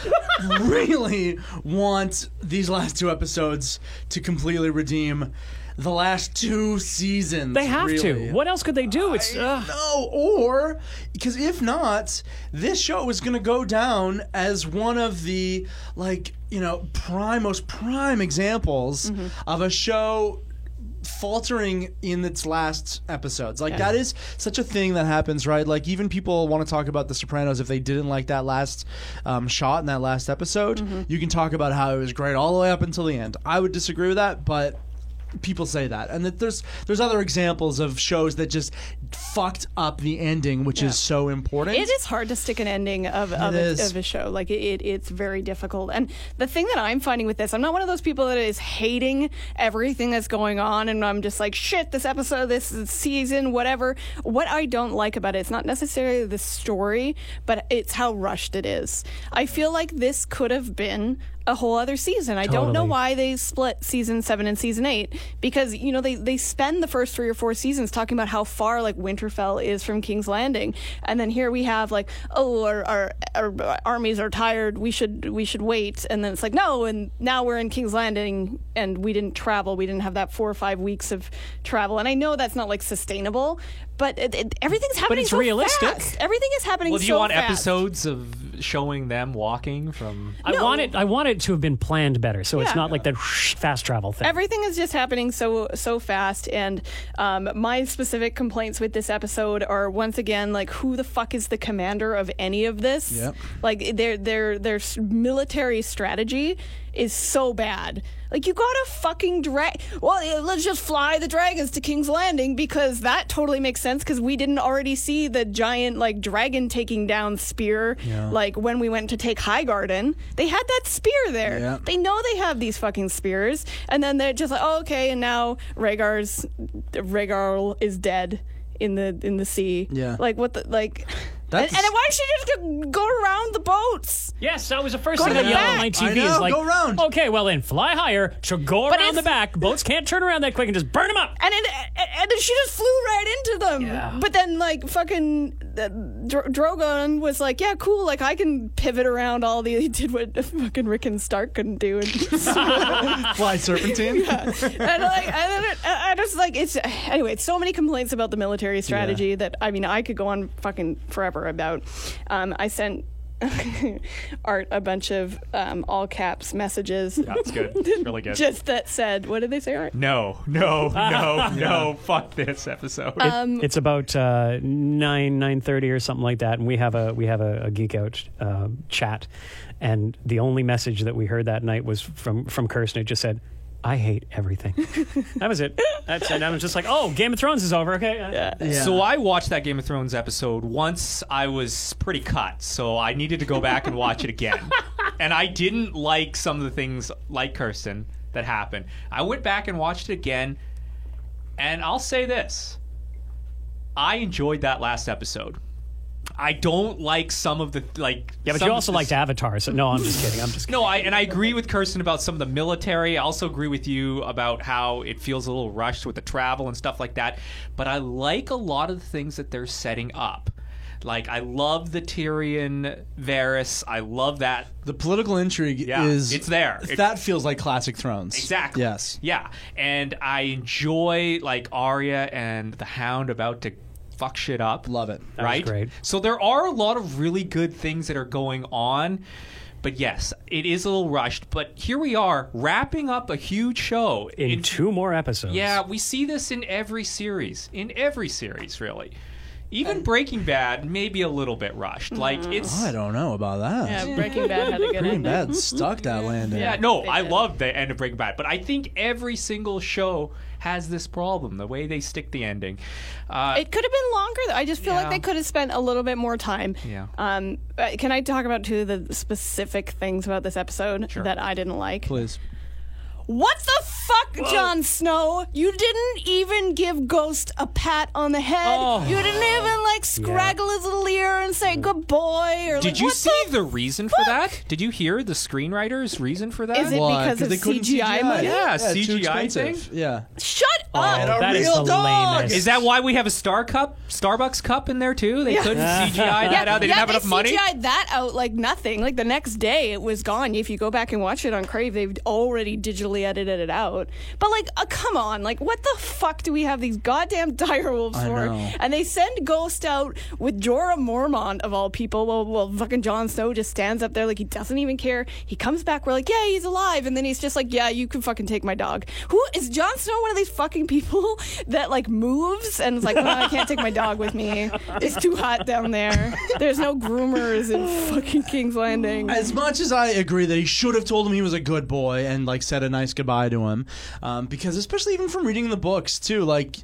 really want these last two episodes to completely redeem the last two seasons. They have really. to. What else could they do? It's no, or because if not, this show is going to go down as one of the, like, you know, prime, most prime examples mm-hmm. of a show faltering in its last episodes. Like, yeah. that is such a thing that happens, right? Like, even people want to talk about The Sopranos if they didn't like that last um, shot in that last episode. Mm-hmm. You can talk about how it was great all the way up until the end. I would disagree with that, but people say that. And that there's there's other examples of shows that just fucked up the ending, which yeah. is so important. It is hard to stick an ending of of, a, of a show. Like, it, it it's very difficult. And the thing that I'm finding with this, I'm not one of those people that is hating everything that's going on, and I'm just like, shit, this episode, this season, whatever. What I don't like about it, it's not necessarily the story, but it's how rushed it is. I feel like this could have been a whole other season. I totally. don't know why they split season seven and season eight, because, you know, they, they spend the first three or four seasons talking about how far, like, Winterfell is from King's Landing. And then here we have, like, oh, our, our, our armies are tired. We should, we should wait. And then it's like, no, and now we're in King's Landing and we didn't travel. We didn't have that four or five weeks of travel. And I know that's not, like, sustainable, but it, it, everything's happening. But it's so realistic. Fast. Everything is happening. Well, do you so want fast. episodes of showing them walking from? No. I want it. I want it to have been planned better, so yeah. it's not like that whoosh, fast travel thing. Everything is just happening so so fast. And um, my specific complaints with this episode are once again, like, who the fuck is the commander of any of this? Yep. Like, their their their military strategy is so bad. Like, you gotta fucking drag. Well, let's just fly the dragons to King's Landing, because that totally makes sense, because we didn't already see the giant, like, dragon taking down spear. Yeah. Like, when we went to take Highgarden, they had that spear there. Yeah. They know they have these fucking spears, and then they're just like, oh, okay, and now Rhaegar's Rhaegar is dead in the in the sea. Yeah. Like, what the like. And, and then why don't she just go around the boats? Yes, that was the first go thing I yelled on my T V. Know, is like, go around. Okay, well then, fly higher. She'll go but around the back. Boats can't turn around that quick, and just burn them up. And then, and then she just flew right into them. Yeah. But then, like, fucking uh, Dro- Drogon was like, yeah, cool. Like, I can pivot around all the. He did what fucking Rick and Stark couldn't do. And fly serpentine. Yeah. And like, I, I just like it's anyway. It's so many complaints about the military strategy yeah. that I mean, I could go on fucking forever about. Um, I sent Art a bunch of um, all caps messages. That's good. It's really good. Just that said, what did they say, Art? No, no, no, no. Fuck this episode. Um, it, it's about uh, nine nine thirty or something like that, and we have a we have a, a geek out uh, chat, and the only message that we heard that night was from from Kirsten. It just said, I hate everything. That was it. That's it. I was just like, oh, Game of Thrones is over. Okay. Yeah. Yeah. So I watched that Game of Thrones episode once. I was pretty cut, so I needed to go back and watch it again. And I didn't like some of the things, like Kirsten, that happened. I went back and watched it again, and I'll say this. I enjoyed that last episode. I don't like some of the like. Yeah, but you also liked Avatar, so no, I'm just kidding. I'm just kidding. No, I and I agree with Kirsten about some of the military. I also agree with you about how it feels a little rushed with the travel and stuff like that. But I like a lot of the things that they're setting up. Like, I love the Tyrion Varys. I love that. The political intrigue yeah, is it's there. That it, feels like classic Thrones. Exactly. Yes. Yeah, and I enjoy like Arya and the Hound about to fuck shit up. Love it. That right? was great. So there are a lot of really good things that are going on. But yes, it is a little rushed. But here we are, wrapping up a huge show. In, in two more episodes. Yeah, we see this in every series. In every series, really. Even Breaking Bad may be a little bit rushed. Like it's. Oh, I don't know about that. Yeah, Breaking Bad had a good Breaking ending. Bad stuck that landing. Yeah, no, I loved the end of Breaking Bad, but I think every single show has this problem, the way they stick the ending. Uh, it could have been longer. I just feel yeah. like they could have spent a little bit more time. Yeah. Um, can I talk about two of the specific things about this episode sure. that I didn't like? Please. What the fuck, Whoa. Jon Snow? You didn't even give Ghost a pat on the head. Oh. You didn't even, like, scraggle yeah. his little ear and say, good boy. Or, Did like, you see the, the reason fuck? for that? Did you hear the screenwriter's reason for that? Is it Why? because of C G I money? Yeah, yeah, C G I thing. Yeah. Shut up. Oh, that is the lamest. Is that why we have a Star Cup, Starbucks cup in there, too? They yeah. couldn't C G I that yeah, out. They yeah, didn't have they enough money? They C G I'd that out like nothing. Like, the next day, it was gone. If you go back and watch it on Crave, they've already digitally edited it out. But like, uh, come on, like, what the fuck do we have these goddamn direwolves for? And they send Ghost out with Jorah Mormont of all people. Well, well, fucking Jon Snow just stands up there like he doesn't even care. He comes back, we're like, yeah, he's alive, and then he's just like, yeah, you can fucking take my dog. Who is Jon Snow? One of these fucking people that like moves and is like, well, I can't take my dog with me. It's too hot down there. There's no groomers in fucking King's Landing. As much as I agree that he should have told him he was a good boy and like said a nice goodbye to him, um, because especially even from reading the books too, like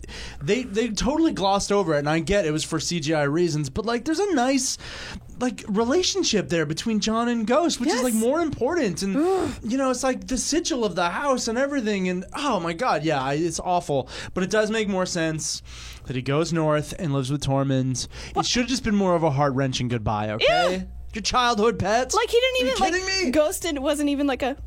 they they totally glossed over it, and I get it was for C G I reasons, but like there's a nice like relationship there between John and Ghost, which yes. is like more important, and you know, it's like the sigil of the house and everything, and oh my god, yeah, I, it's awful, but it does make more sense that he goes north and lives with Tormund. What? It should have just been more of a heart wrenching goodbye, okay? Ew. Your childhood pets. Like he didn't even like me? Ghost didn't, wasn't even like a.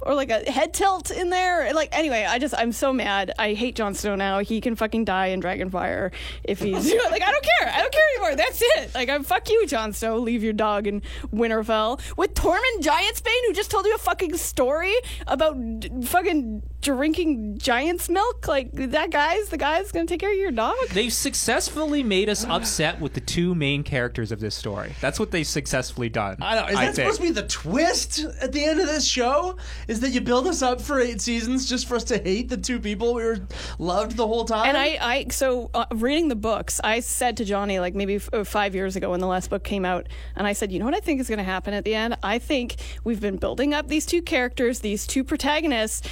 Or like a head tilt in there. Like anyway, I just I'm so mad. I hate Jon Snow now. He can fucking die in Dragonfire if he's like I don't care. I don't care anymore. That's it. Like I'm fuck you, Jon Snow. Leave your dog in Winterfell with Tormund Giantsbane, who just told you a fucking story about d- fucking drinking giant's milk. Like that guy's the guy's gonna take care of your dog. They've successfully made us upset with the two main characters of this story. That's what they've successfully done. I don't. Is that I supposed think. to be the twist at the end of this show? Is that you build us up for eight seasons just for us to hate the two people we were loved the whole time? And I, I so uh, reading the books, I said to Johnny, like maybe f- five years ago when the last book came out, and I said, you know what I think is going to happen at the end? I think we've been building up these two characters, these two protagonists,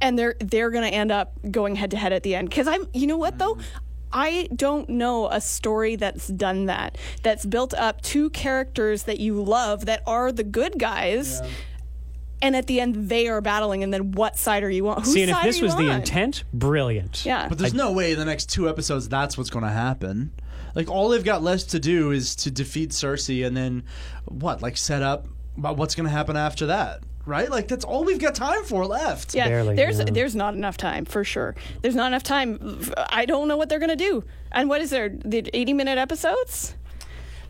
and they're they're going to end up going head to head at the end. Because I'm, you know what though? I don't know a story that's done that, that's built up two characters that you love that are the good guys. Yeah. And at the end, they are battling, and then what side are you on? Whose See, and if this was on? the intent, brilliant. Yeah. But there's I, no way in the next two episodes that's what's going to happen. Like, all they've got left to do is to defeat Cersei and then, what, like, set up what's going to happen after that, right? Like, that's all we've got time for left. Yeah, Barely, there's yeah. there's not enough time, for sure. There's not enough time. I don't know what they're going to do. And what is there, the eighty-minute episodes?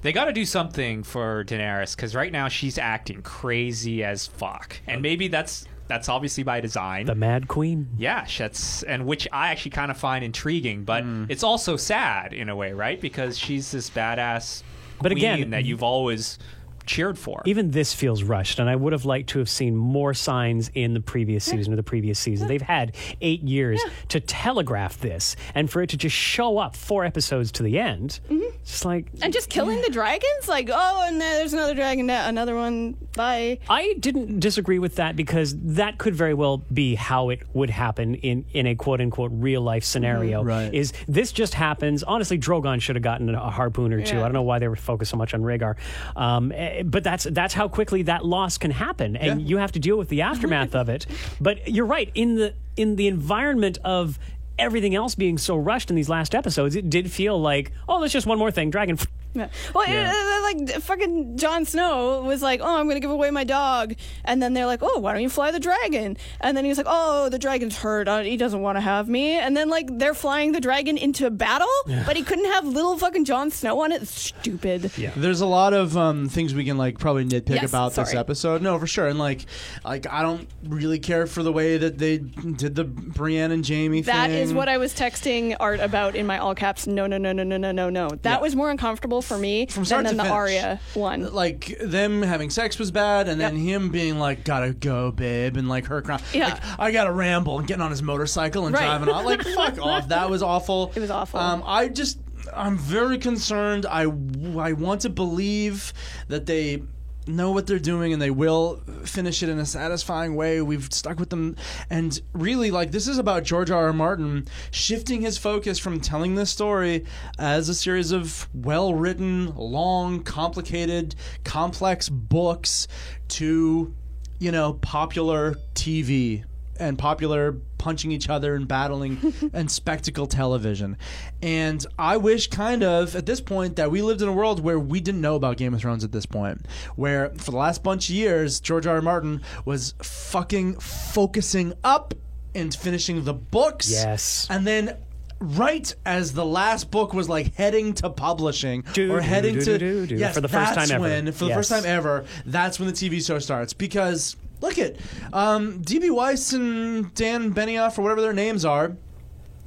They got to do something for Daenerys, because right now she's acting crazy as fuck. And maybe that's that's obviously by design. The Mad Queen. Yeah, that's, and which I actually kind of find intriguing, but mm. it's also sad in a way, right? Because she's this badass queen but again, that you've always cheered for. Even this feels rushed, and I would have liked to have seen more signs in the previous yeah. season or the previous season. Yeah. They've had eight years yeah. to telegraph this, and for it to just show up four episodes to the end, mm-hmm. just like and just killing yeah. the dragons, like oh, and there's another dragon, another one. Bye. I didn't disagree with that because that could very well be how it would happen in in a quote unquote real life scenario. Mm-hmm. Right. Is this just happens? Honestly, Drogon should have gotten a harpoon or two. Yeah. I don't know why they were focused so much on Rhaegar. Um, But that's that's how quickly that loss can happen, and yeah. you have to deal with the aftermath of it. But you're right, in the in the environment of everything else being so rushed in these last episodes, it did feel like, oh, that's just one more thing. Dragon, Yeah. Well, yeah. It, like, fucking Jon Snow was like, oh, I'm going to give away my dog. And then they're like, oh, why don't you fly the dragon? And then he's like, oh, the dragon's hurt. Uh, he doesn't want to have me. And then, like, they're flying the dragon into battle, yeah. but he couldn't have little fucking Jon Snow on it. It's stupid. Yeah. There's a lot of um, things we can, like, probably nitpick yes, about sorry. this episode. No, for sure. And, like, like, I don't really care for the way that they did the Brienne and Jamie thing. That is what I was texting Art about in my all caps. No, no, no, no, no, no, no, no. That yeah. was more uncomfortable for me From than, than the Arya one. Like, them having sex was bad, and yep. then him being like, gotta go, babe, and like her crying. Yeah. Like, I gotta ramble, and getting on his motorcycle and right. driving off. Like, fuck off. That was awful. It was awful. Um, I just, I'm very concerned. I, I want to believe that they know what they're doing and they will finish it in a satisfying way. We've stuck with them, and really, like, this is about George R. R. Martin shifting his focus from telling this story as a series of well-written, long, complicated, complex books to, you know, popular T V and popular punching each other and battling and spectacle television. And I wish kind of at this point that we lived in a world where we didn't know about Game of Thrones at this point, where for the last bunch of years George R. R. Martin was fucking focusing up and finishing the books. Yes. And then right as the last book was like heading to publishing do, or heading do, do, to do, do, do. Yes, for the first time ever. When, for yes. the first time ever, that's when the T V show starts, because look at um, D B. Weiss and Dan Benioff, or whatever their names are,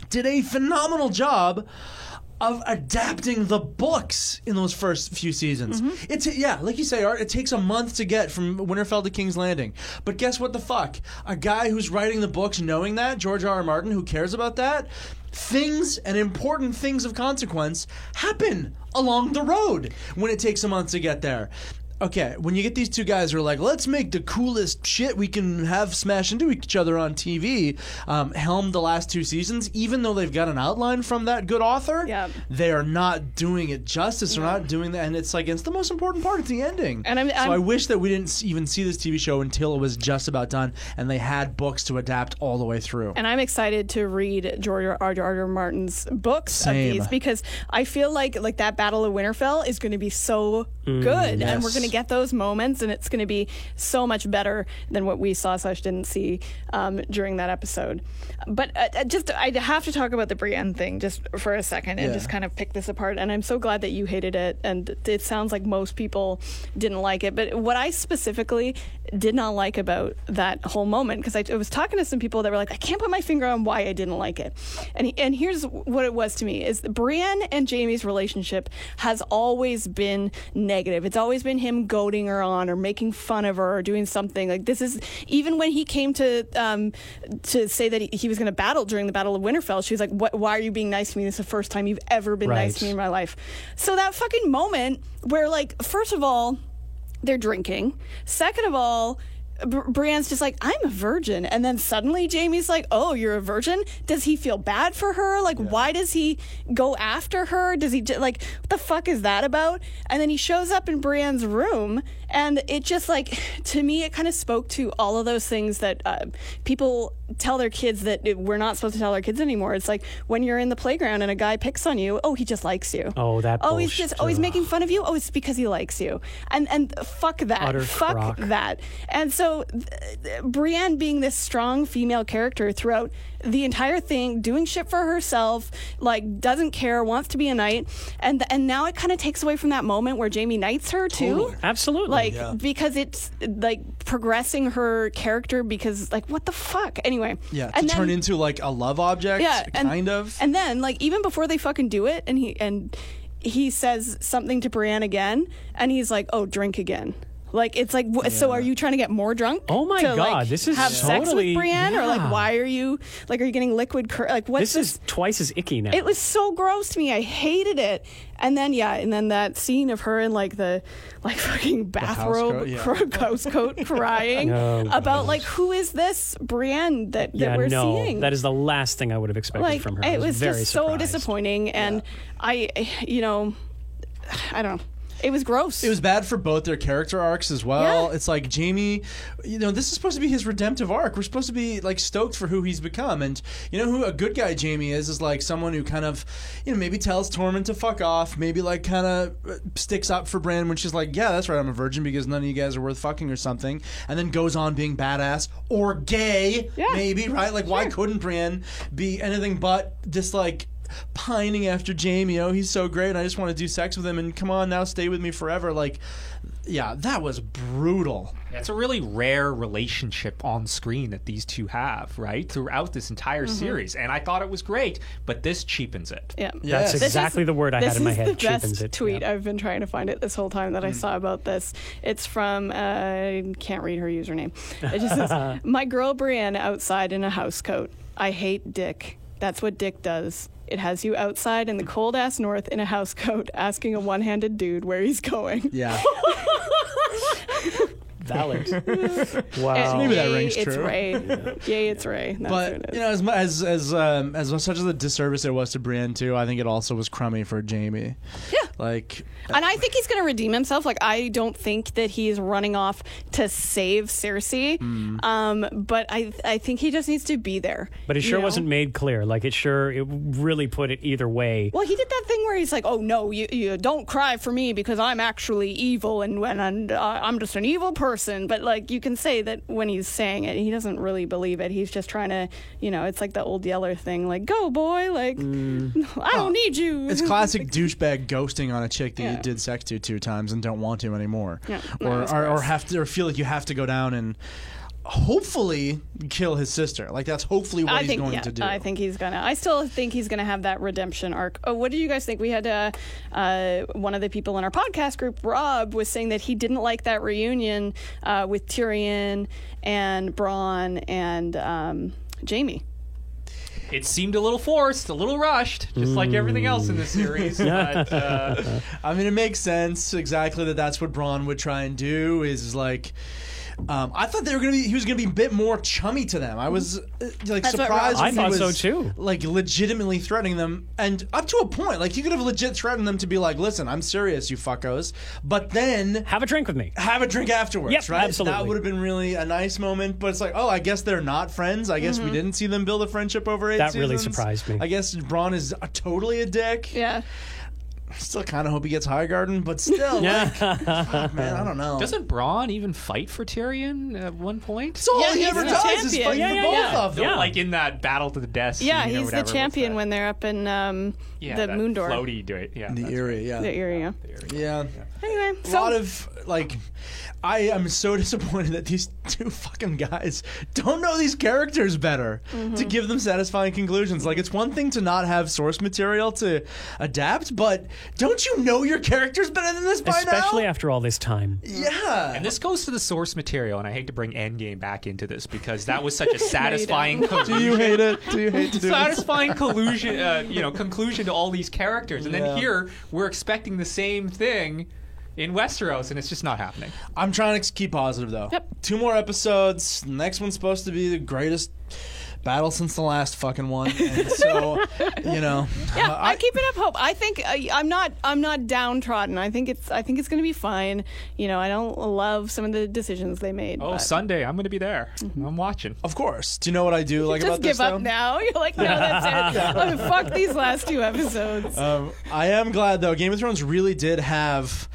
did a phenomenal job of adapting the books in those first few seasons. Mm-hmm. It's yeah, like you say, Art, it takes a month to get from Winterfell to King's Landing. But guess what the fuck? A guy who's writing the books knowing that, George R. R. Martin, who cares about that, things and important things of consequence happen along the road when it takes a month to get there. Okay, when you get these two guys who are like, let's make the coolest shit we can have smash into each other on T V, um, helm the last two seasons, even though they've got an outline from that good author, yeah. they are not doing it justice. They're yeah. not doing that, and it's like, it's the most important part, it's the ending. And I'm, so I'm, I wish that we didn't even see this T V show until it was just about done, and they had books to adapt all the way through. And I'm excited to read George R. R. Martin's books Same. of these, because I feel like like that Battle of Winterfell is going to be so mm, good, yes. and we're going to get those moments, and it's going to be so much better than what we saw slash didn't see um, during that episode. But uh, just I have to talk about the Brienne thing just for a second and yeah. just kind of pick this apart, and I'm so glad that you hated it, and it sounds like most people didn't like it, but what I specifically did not like about that whole moment, because I, I was talking to some people that were like, I can't put my finger on why I didn't like it, and, he, and here's what it was to me, is Brienne and Jamie's relationship has always been negative. It's always been him goading her on or making fun of her or doing something. Like, this is even when he came to um to say that he, he was going to battle during the Battle of Winterfell, she was like, what, why are you being nice to me? This is the first time you've ever been right. nice to me in my life. So that fucking moment where, like, first of all, they're drinking, second of all, Brienne's just like, I'm a virgin, and then suddenly Jamie's like, oh, you're a virgin? Does he feel bad for her? Like, yeah. why does he go after her? Does he like, what the fuck is that about? And then he shows up in Brienne's room, and it just, like, to me, it kind of spoke to all of those things that uh, people tell their kids that it, we're not supposed to tell our kids anymore. It's like when you're in the playground and a guy picks on you, oh, he just likes you. Oh, that oh, bullshit. He's just oh, he's making fun of you. Oh, it's because he likes you. And and fuck that. Utter fuck crock. that. And so th- Brienne being this strong female character throughout the entire thing, doing shit for herself, like, doesn't care, wants to be a knight, and th- and now it kind of takes away from that moment where Jamie knights her too. Totally. Absolutely. Like, yeah. because it's like progressing her character, because, like, what the fuck? And Anyway, yeah, to and then, turn into like a love object, yeah, and, kind of. And then, like, even before they fucking do it, and he and he says something to Brienne again, and he's like, "Oh, drink again." Like, it's like, yeah. so are you trying to get more drunk? Oh my to, god, like, this is have totally, sex with Brienne, yeah. or like, why are you like, are you getting liquid? Cur- like, what's this, this is twice as icky now. It was so gross to me. I hated it. And then yeah, and then that scene of her in like the like fucking bathrobe, house coat, yeah. house coat crying no, about gosh. like, who is this Brienne that, that yeah, we're no, seeing? That is the last thing I would have expected like, from her. It was, was very just surprised. so disappointing, and yeah. I, you know, I don't know. It was gross. It was bad for both their character arcs as well. Yeah. It's like, Jamie, you know, this is supposed to be his redemptive arc. We're supposed to be, like, stoked for who he's become. And, you know, who a good guy Jamie is, is, like, someone who kind of, you know, maybe tells Tormund to fuck off, maybe, like, kind of sticks up for Bran when she's like, yeah, that's right, I'm a virgin because none of you guys are worth fucking or something, and then goes on being badass or gay, yeah. maybe, right? Like, sure. Why couldn't Bran be anything but this, like, pining after Jamie? Oh, he's so great. I just want to do sex with him, and come on now, stay with me forever. Like, yeah, that was brutal. It's a really rare relationship on screen that these two have, right? Throughout this entire mm-hmm. series, and I thought it was great, but this cheapens it. Yeah, yes. That's exactly is, the word I had in my head. This is the cheapens best it. tweet yeah. I've been trying to find it this whole time that mm. I saw about this. It's from uh, I can't read her username. It just says, "My girl Brienne outside in a housecoat. I hate Dick. That's what Dick does. It has you outside in the cold-ass north in a housecoat asking a one-handed dude where he's going." Yeah. Valid. Wow. And maybe that rings true. It's Ray. Yeah. Yay, it's Ray. That's but, it you know, as as as, um, as such as a disservice it was to Brienne, too, I think it also was crummy for Jamie. Yeah. Like, and I think he's going to redeem himself. Like, I don't think that he's running off to save Cersei, mm. um, but I I think he just needs to be there. But it sure you know? wasn't made clear. Like, it sure it really put it either way. Well, he did that thing where he's like, "Oh no, you, you don't cry for me because I'm actually evil, and when I'm, uh, I'm just an evil person." But like, you can say that when he's saying it, he doesn't really believe it. He's just trying to, you know, it's like the old Yeller thing, like, "Go boy, like mm. I don't oh, need you." It's classic douchebag ghosting on a chick that yeah. you did sex to two times and don't want to anymore, yeah. no, or, or or have to or feel like you have to go down and hopefully kill his sister. Like, that's hopefully what I he's think, going yeah, to do. I think he's gonna. I still think he's gonna have that redemption arc. Oh, what do you guys think? We had uh, uh, one of the people in our podcast group, Rob, was saying that he didn't like that reunion uh, with Tyrion and Bronn and um, Jamie. It seemed a little forced, a little rushed, just mm. like everything else in this series. But, uh, I mean, it makes sense exactly that that's what Bronn would try and do is like... Um, I thought they were gonna be. He was gonna be a bit more chummy to them. I was uh, like That's surprised. I thought he was, so too. Like, legitimately threatening them, and up to a point, like, he could have legit threatened them to be like, "Listen, I'm serious, you fuckos." But then have a drink with me. Have a drink afterwards. Yep, right? Absolutely. That would have been really a nice moment. But it's like, oh, I guess they're not friends. I guess mm-hmm. we didn't see them build a friendship over eight. That seasons. Really surprised me. I guess Bronn is a, totally a dick. Yeah. I still kind of hope he gets Highgarden, but still, yeah. like, fuck, man, I don't know. Doesn't Bronn even fight for Tyrion at one point? So yeah, all he ever does champion. is fight yeah, for yeah, both yeah. of them. Yeah. Like in that battle to the death scene. Yeah, he's or whatever, the champion when they're up in um, yeah, the Moondor. Floaty, do it. Yeah, the Eyrie, right. yeah. The Eyrie, yeah. yeah. The Eyrie, yeah. yeah. Anyway, so. A lot of, like, I am so disappointed that these two fucking guys don't know these characters better mm-hmm. to give them satisfying conclusions. Like, it's one thing to not have source material to adapt, but... Don't you know your characters better than this by Especially now? Especially after all this time. Yeah. And this goes to the source material, and I hate to bring Endgame back into this because that was such a satisfying collusion. Do you hate it? Do you hate to do satisfying it? Satisfying uh, you know, conclusion to all these characters. And yeah. then here, we're expecting the same thing in Westeros, and it's just not happening. I'm trying to keep positive, though. Yep. Two more episodes. The next one's supposed to be the greatest... battle since the last fucking one, and so you know. Yeah, uh, I, I keep it up hope. I think I, I'm not. I'm not downtrodden. I think it's. I think it's going to be fine. You know, I don't love some of the decisions they made. Oh, but. Sunday, I'm going to be there. Mm-hmm. I'm watching. Of course. Do you know what I do you like about this? Just give up now. You're like, no, that's it. yeah. Like, fuck these last two episodes. Um, I am glad though. Game of Thrones really did have.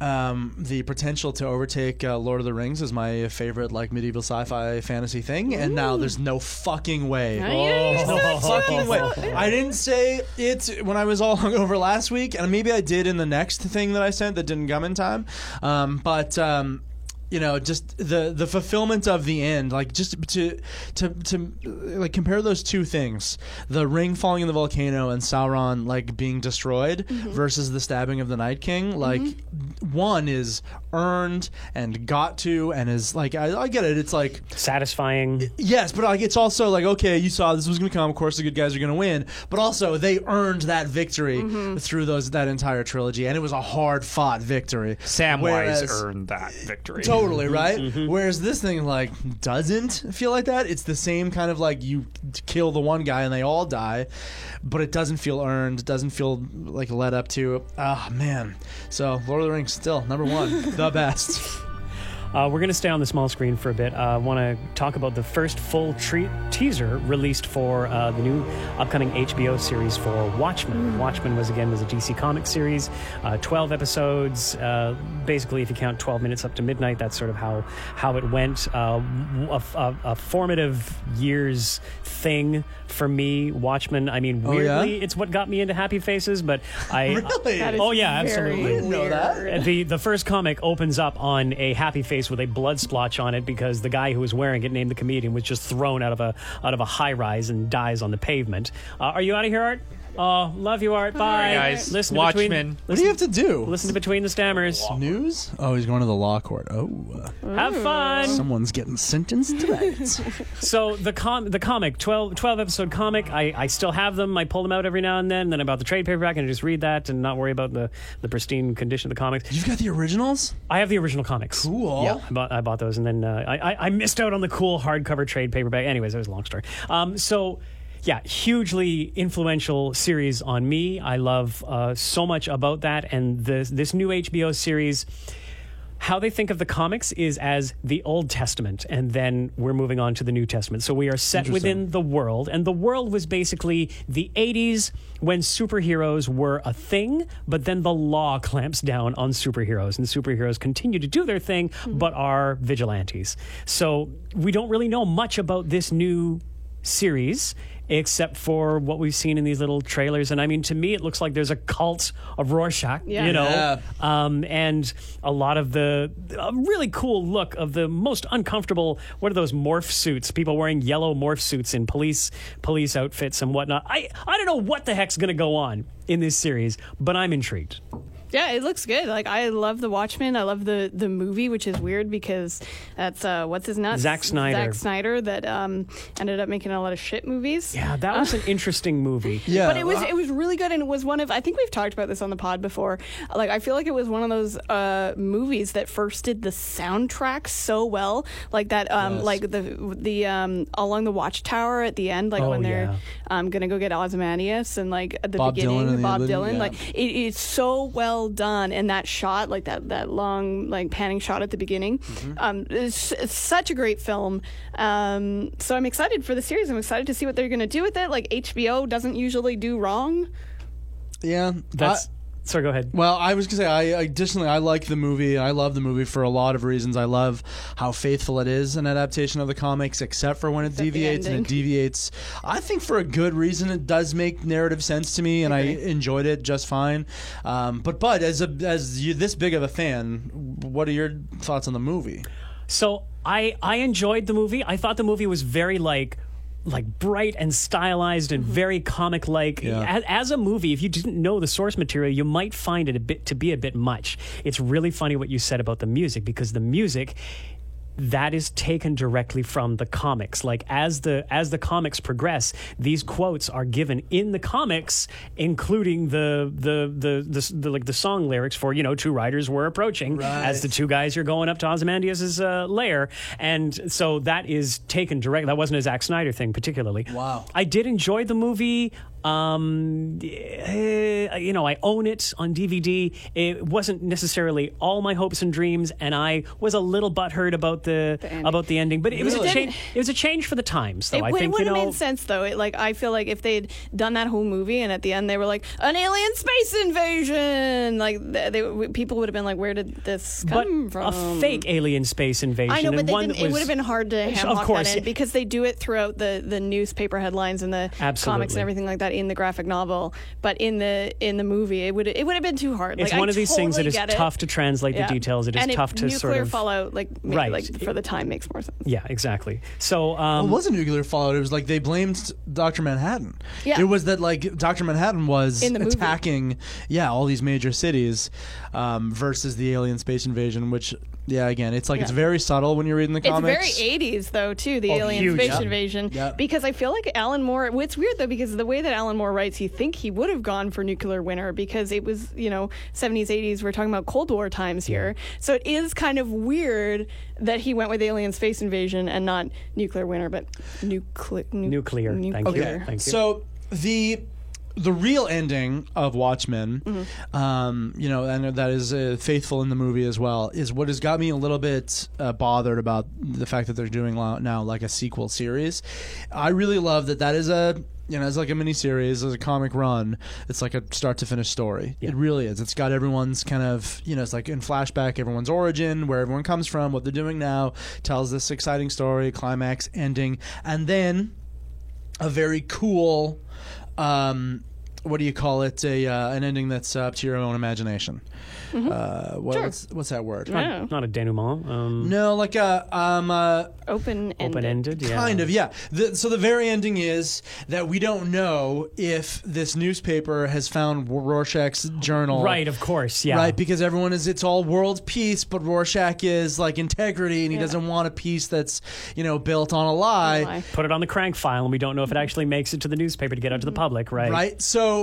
Um, the potential to overtake uh, Lord of the Rings is my favorite, like, medieval sci-fi fantasy thing, and Ooh. now there's no fucking way. Oh, yeah, no so fucking way. I didn't say it when I was all hungover last week, and maybe I did in the next thing that I sent that didn't come in time, um, but... Um, you know, just the, the fulfillment of the end, like just to to to like compare those two things: the ring falling in the volcano and Sauron like being destroyed, mm-hmm. versus the stabbing of the Night King. Like mm-hmm. one is earned and got to, and is like I, I get it. It's like satisfying. It, yes, but like it's also like okay, you saw this was going to come. Of course, the good guys are going to win, but also they earned that victory mm-hmm. through those that entire trilogy, and it was a hard fought victory. Samwise Whereas, earned that victory. Totally Totally, right? Mm-hmm. Whereas this thing, like, doesn't feel like that. It's the same kind of, like, you kill the one guy and they all die, but it doesn't feel earned. It doesn't feel, like, led up to. Ah, oh, man. So, Lord of the Rings, still, number one, the best. Uh, we're going to stay on the small screen for a bit. I uh, want to talk about the first full tre- teaser released for uh, the new upcoming H B O series for Watchmen. Mm. Watchmen was, again, was a D C Comics series, uh, twelve episodes. Uh, basically, if you count twelve minutes up to midnight, that's sort of how, how it went. Uh, a, a, a formative years thing for me, Watchmen. I mean, weirdly, oh, yeah? It's what got me into Happy Faces, but I... Really? Uh, oh, yeah, absolutely. I didn't know that. The, the first comic opens up on a Happy Face with a blood splotch on it because the guy who was wearing it, named the comedian, was just thrown out of a out of a high rise and dies on the pavement. Uh, are you out of here, Art? Oh, love you, Art. Bye. Right, guys. Listen to Watchmen. Between, listen, what do you have to do? Listen to Between the Stammers. News? Oh, he's going to the law court. Oh. Uh, have fun. Someone's getting sentenced tonight. So the com- the comic, twelve, twelve episode comic, I, I still have them. I pull them out every now and then. Then I bought the trade paperback and I just read that and not worry about the, the pristine condition of the comics. You've got the originals? I have the original comics. Cool. Yeah, I bought, I bought those. And then uh, I, I missed out on the cool hardcover trade paperback. Anyways, it was a long story. Um, so... Yeah, hugely influential series on me. I love uh, so much about that. And this, this new H B O series, how they think of the comics is as the Old Testament. And then we're moving on to the New Testament. So we are set within the world. And the world was basically the eighties when superheroes were a thing. But then the law clamps down on superheroes. And superheroes continue to do their thing, mm-hmm. but are vigilantes. So we don't really know much about this new series, except for what we've seen in these little trailers. And I mean, to me, it looks like there's a cult of Rorschach, yeah. you know, yeah. um, and a lot of the a really cool look of the most uncomfortable, what are those morph suits? People wearing yellow morph suits in police police outfits and whatnot. I, I don't know what the heck's going to go on in this series, but I'm intrigued. Yeah, it looks good. Like, I love The Watchmen. I love the, the movie, which is weird because that's, uh, what's his nuts? Zack Snyder. Zack Snyder that um, ended up making a lot of shit movies. Yeah, that was uh, an interesting movie. Yeah. But it was it was really good, and it was one of, I think we've talked about this on the pod before, like, I feel like it was one of those uh, movies that first did the soundtrack so well. Like that, um, yes. like the, the um, Along the Watchtower at the end, like oh, when they're yeah. um, going to go get Ozymandias, and like at the Bob beginning, Dylan the Bob the Dylan. Yeah. Like, it, it's so well done, and that shot, like that that long like panning shot at the beginning, mm-hmm. um it's, it's such a great film. Um so I'm excited for the series. I'm excited to see what they're going to do with it. Like, H B O doesn't usually do wrong. Yeah, that's I- Sorry, go ahead. Well, I was going to say, I additionally, I like the movie. I love the movie for a lot of reasons. I love how faithful it is an adaptation of the comics, except for when it except deviates, and it deviates. I think for a good reason. It does make narrative sense to me, and okay. I enjoyed it just fine. Um, but, but as a, as you this big of a fan, what are your thoughts on the movie? So I, I enjoyed the movie. I thought the movie was very, like... like bright and stylized and very comic-like. Yeah. As, as a movie, if you didn't know the source material, you might find it a bit to be a bit much. It's really funny what you said about the music, because the music... that is taken directly from the comics. Like, as the as the comics progress, these quotes are given in the comics, including the the the, the, the like the song lyrics for, you know, two riders were approaching right. as the two guys are going up to Ozymandias' uh, lair, and so that is taken direct. That wasn't a Zack Snyder thing particularly. Wow, I did enjoy the movie. Um, you know, I own it on D V D. It wasn't necessarily all my hopes and dreams, and I was a little butthurt about the, the about the ending. But it really? was a change. It was a change for the times, though. It, I think, it would have you know, made sense, though. It, like, I feel like if they'd done that whole movie and at the end they were like, an alien space invasion, like they, they, people would have been like, where did this come but from? A fake alien space invasion. I know, but one it would have been hard to hammock that in yeah. because they do it throughout the, the newspaper headlines and the Absolutely. comics and everything like that. In the graphic novel, but in the in the movie, it would it would have been too hard. It's like, one I of these totally things that is it. tough to translate yeah. the details. It is and tough to sort of nuclear fallout, like maybe, right. like for the time, makes more sense. Yeah, exactly. So um, well, it wasn't nuclear fallout. It was like they blamed Doctor Manhattan. Yeah. It was that like Doctor Manhattan was attacking yeah all these major cities um, versus the alien space invasion, which Yeah, again, it's like yeah. it's very subtle when you're reading the comics. It's very eighties though too, the oh, alien huge. space yeah. invasion. Yeah. Because I feel like Alan Moore. Well, it's weird though because the way that Alan Moore writes, you think he would have gone for nuclear winter because it was, you know, seventies, eighties. We're talking about Cold War times here, so it is kind of weird that he went with alien space invasion and not nuclear winter, but nucle- nu- nuclear. Nuclear. Thank okay. you. Thank you. So the. The real ending of Watchmen, mm-hmm. um, you know, and that is uh, faithful in the movie as well, is what has got me a little bit uh, bothered about the fact that they're doing now like a sequel series. I really love that that is a, you know, it's like a miniseries, it's a comic run. It's like a start to finish story. Yeah. It really is. It's got everyone's kind of, you know, it's like in flashback, everyone's origin, where everyone comes from, what they're doing now, tells this exciting story, climax, ending, and then a very cool... Um, what do you call it? A uh, an ending that's up to your own imagination. Mm-hmm. Uh, what, sure. What's what's that word? Yeah. Not, not a denouement. Um, no, like a um, uh, open open ended. Yeah. Kind of, yeah. The, so the very ending is that we don't know if this newspaper has found Rorschach's journal. Right, of course, yeah. Right, because everyone is it's all world peace, but Rorschach is like integrity, and he yeah. doesn't want a piece that's, you know, built on a lie. a lie. Put it on the crank file, and we don't know if it actually makes it to the newspaper to get out to the public. Right. Right. So.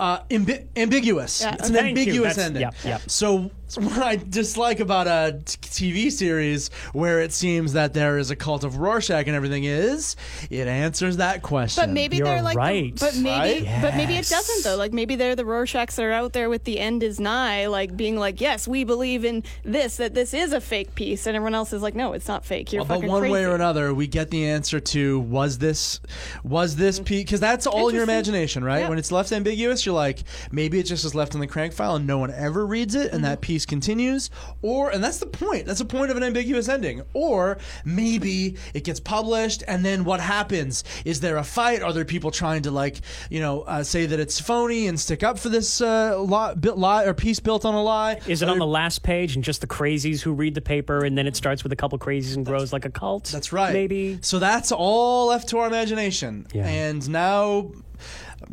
Uh, imbi- ambiguous. Yeah, it's an ambiguous ending. Yeah, yeah. So what I dislike about a t- TV series where it seems that there is a cult of Rorschach and everything is, it answers that question. But maybe You're they're like, right. the, but maybe, right? yes. but maybe it doesn't though. Like maybe they're the Rorschachs that are out there with the end is nigh, like being like, yes, we believe in this, that this is a fake piece, and everyone else is like, no, it's not fake. You're well, fucking crazy. But one crazy. way or another, we get the answer to was this, was this piece? Because that's all in your imagination, right? Yeah. When it's left ambiguous, you're like, maybe it just is left in the crank file and no one ever reads it, and mm-hmm. that piece. continues, or and that's the point. That's the point of an ambiguous ending. Or maybe it gets published, and then what happens? Is there a fight? Are there people trying to like, you know, uh, say that it's phony and stick up for this uh, lie, lie or piece built on a lie? Is it Are on there, the last page and just the crazies who read the paper, and then it starts with a couple crazies and grows like a cult? That's right. Maybe. So that's all left to our imagination, yeah. and now.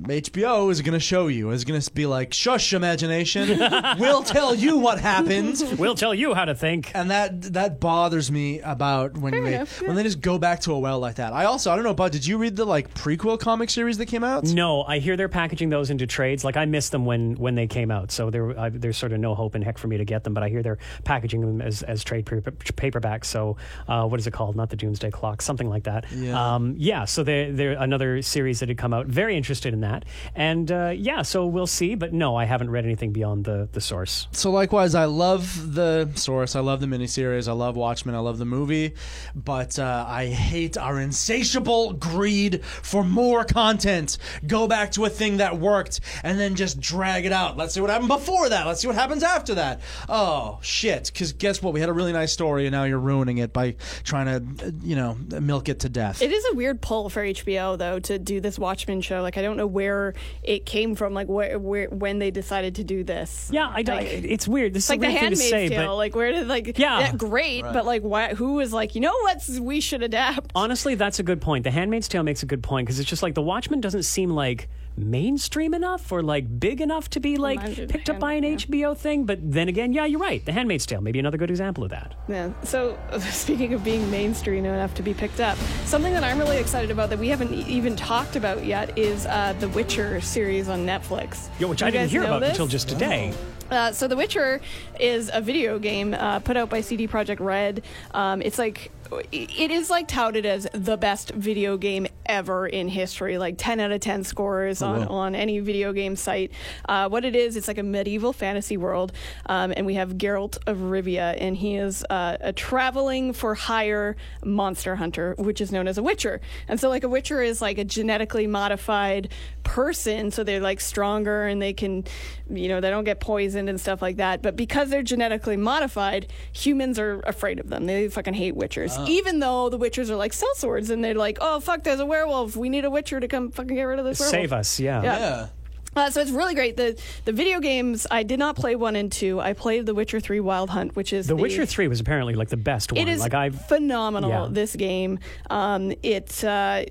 H B O is going to show you. It's going to be like, shush, imagination. We'll tell you what happened. We'll tell you how to think. And that that bothers me about when Fair they enough, yeah. when they just go back to a well like that. I also, I don't know, Bud, did you read the like prequel comic series that came out? No, I hear they're packaging those into trades. Like I missed them when, when they came out, so there I, there's sort of no hope in heck for me to get them. But I hear they're packaging them as as trade paper, paperbacks. So uh, what is it called? Not the Doomsday Clock, something like that. Yeah. Um, yeah. So they're they're another series that had come out. Very interested in that. That. And uh, yeah, so we'll see. But no, I haven't read anything beyond the, the source. So likewise, I love the source. I love the miniseries. I love Watchmen. I love the movie. But uh, I hate our insatiable greed for more content. Go back to a thing that worked and then just drag it out. Let's see what happened before that. Let's see what happens after that. Oh, shit. Because guess what? We had a really nice story and now you're ruining it by trying to, you know, milk it to death. It is a weird pull for H B O, though, to do this Watchmen show. Like, I don't know where it came from, like where, where when they decided to do this. Yeah, I like, it's weird. This is like a weird the Handmaid's thing to say, Tale. But like where did like yeah, yeah great, right. but like why? Who was like you know what we should adapt? Honestly, that's a good point. The Handmaid's Tale makes a good point because it's just like the Watchmen doesn't seem like mainstream enough or like big enough to be like Imagine picked up by an yeah. H B O thing. But then again, yeah, you're right. The Handmaid's Tale, maybe another good example of that. Yeah. So speaking of being mainstream enough to be picked up, something that I'm really excited about that we haven't even talked about yet is uh, the Witcher series on Netflix. Yo, which you I didn't hear about this? until just today. Oh. Uh, so The Witcher is a video game uh, put out by C D Projekt Red. Um, it's like it is like touted as the best video game ever in history, like ten out of ten scores oh, on, wow. on any video game site. Uh, what it is, it's like a medieval fantasy world, um, and we have Geralt of Rivia, and he is uh, a traveling for hire monster hunter, which is known as a Witcher. And so like a Witcher is like a genetically modified person, so they're like stronger and they can, you know, they don't get poisoned and stuff like that. But because they're genetically modified, humans are afraid of them. They fucking hate Witchers. Uh, Even though the Witchers are like sellswords and they're like, oh, fuck, there's a werewolf. We need a Witcher to come fucking get rid of this werewolf. Save us, yeah. Yeah. yeah. Uh, so it's really great. The the video games, I did not play one and two. I played The Witcher three Wild Hunt, which is The, the Witcher three was apparently like the best one. It is like I've, phenomenal, yeah. This game. Um, it, uh,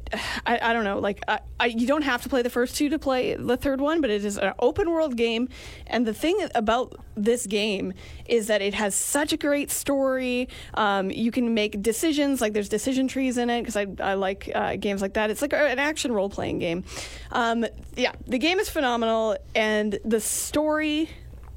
I, I don't know, like I, I, you don't have to play the first two to play the third one, but it is an open world game. And the thing about this game is that it has such a great story. Um, you can make decisions, like there's decision trees in it, because I, I like uh, games like that. It's like an action role-playing game. Um, yeah, the game is phenomenal. And the story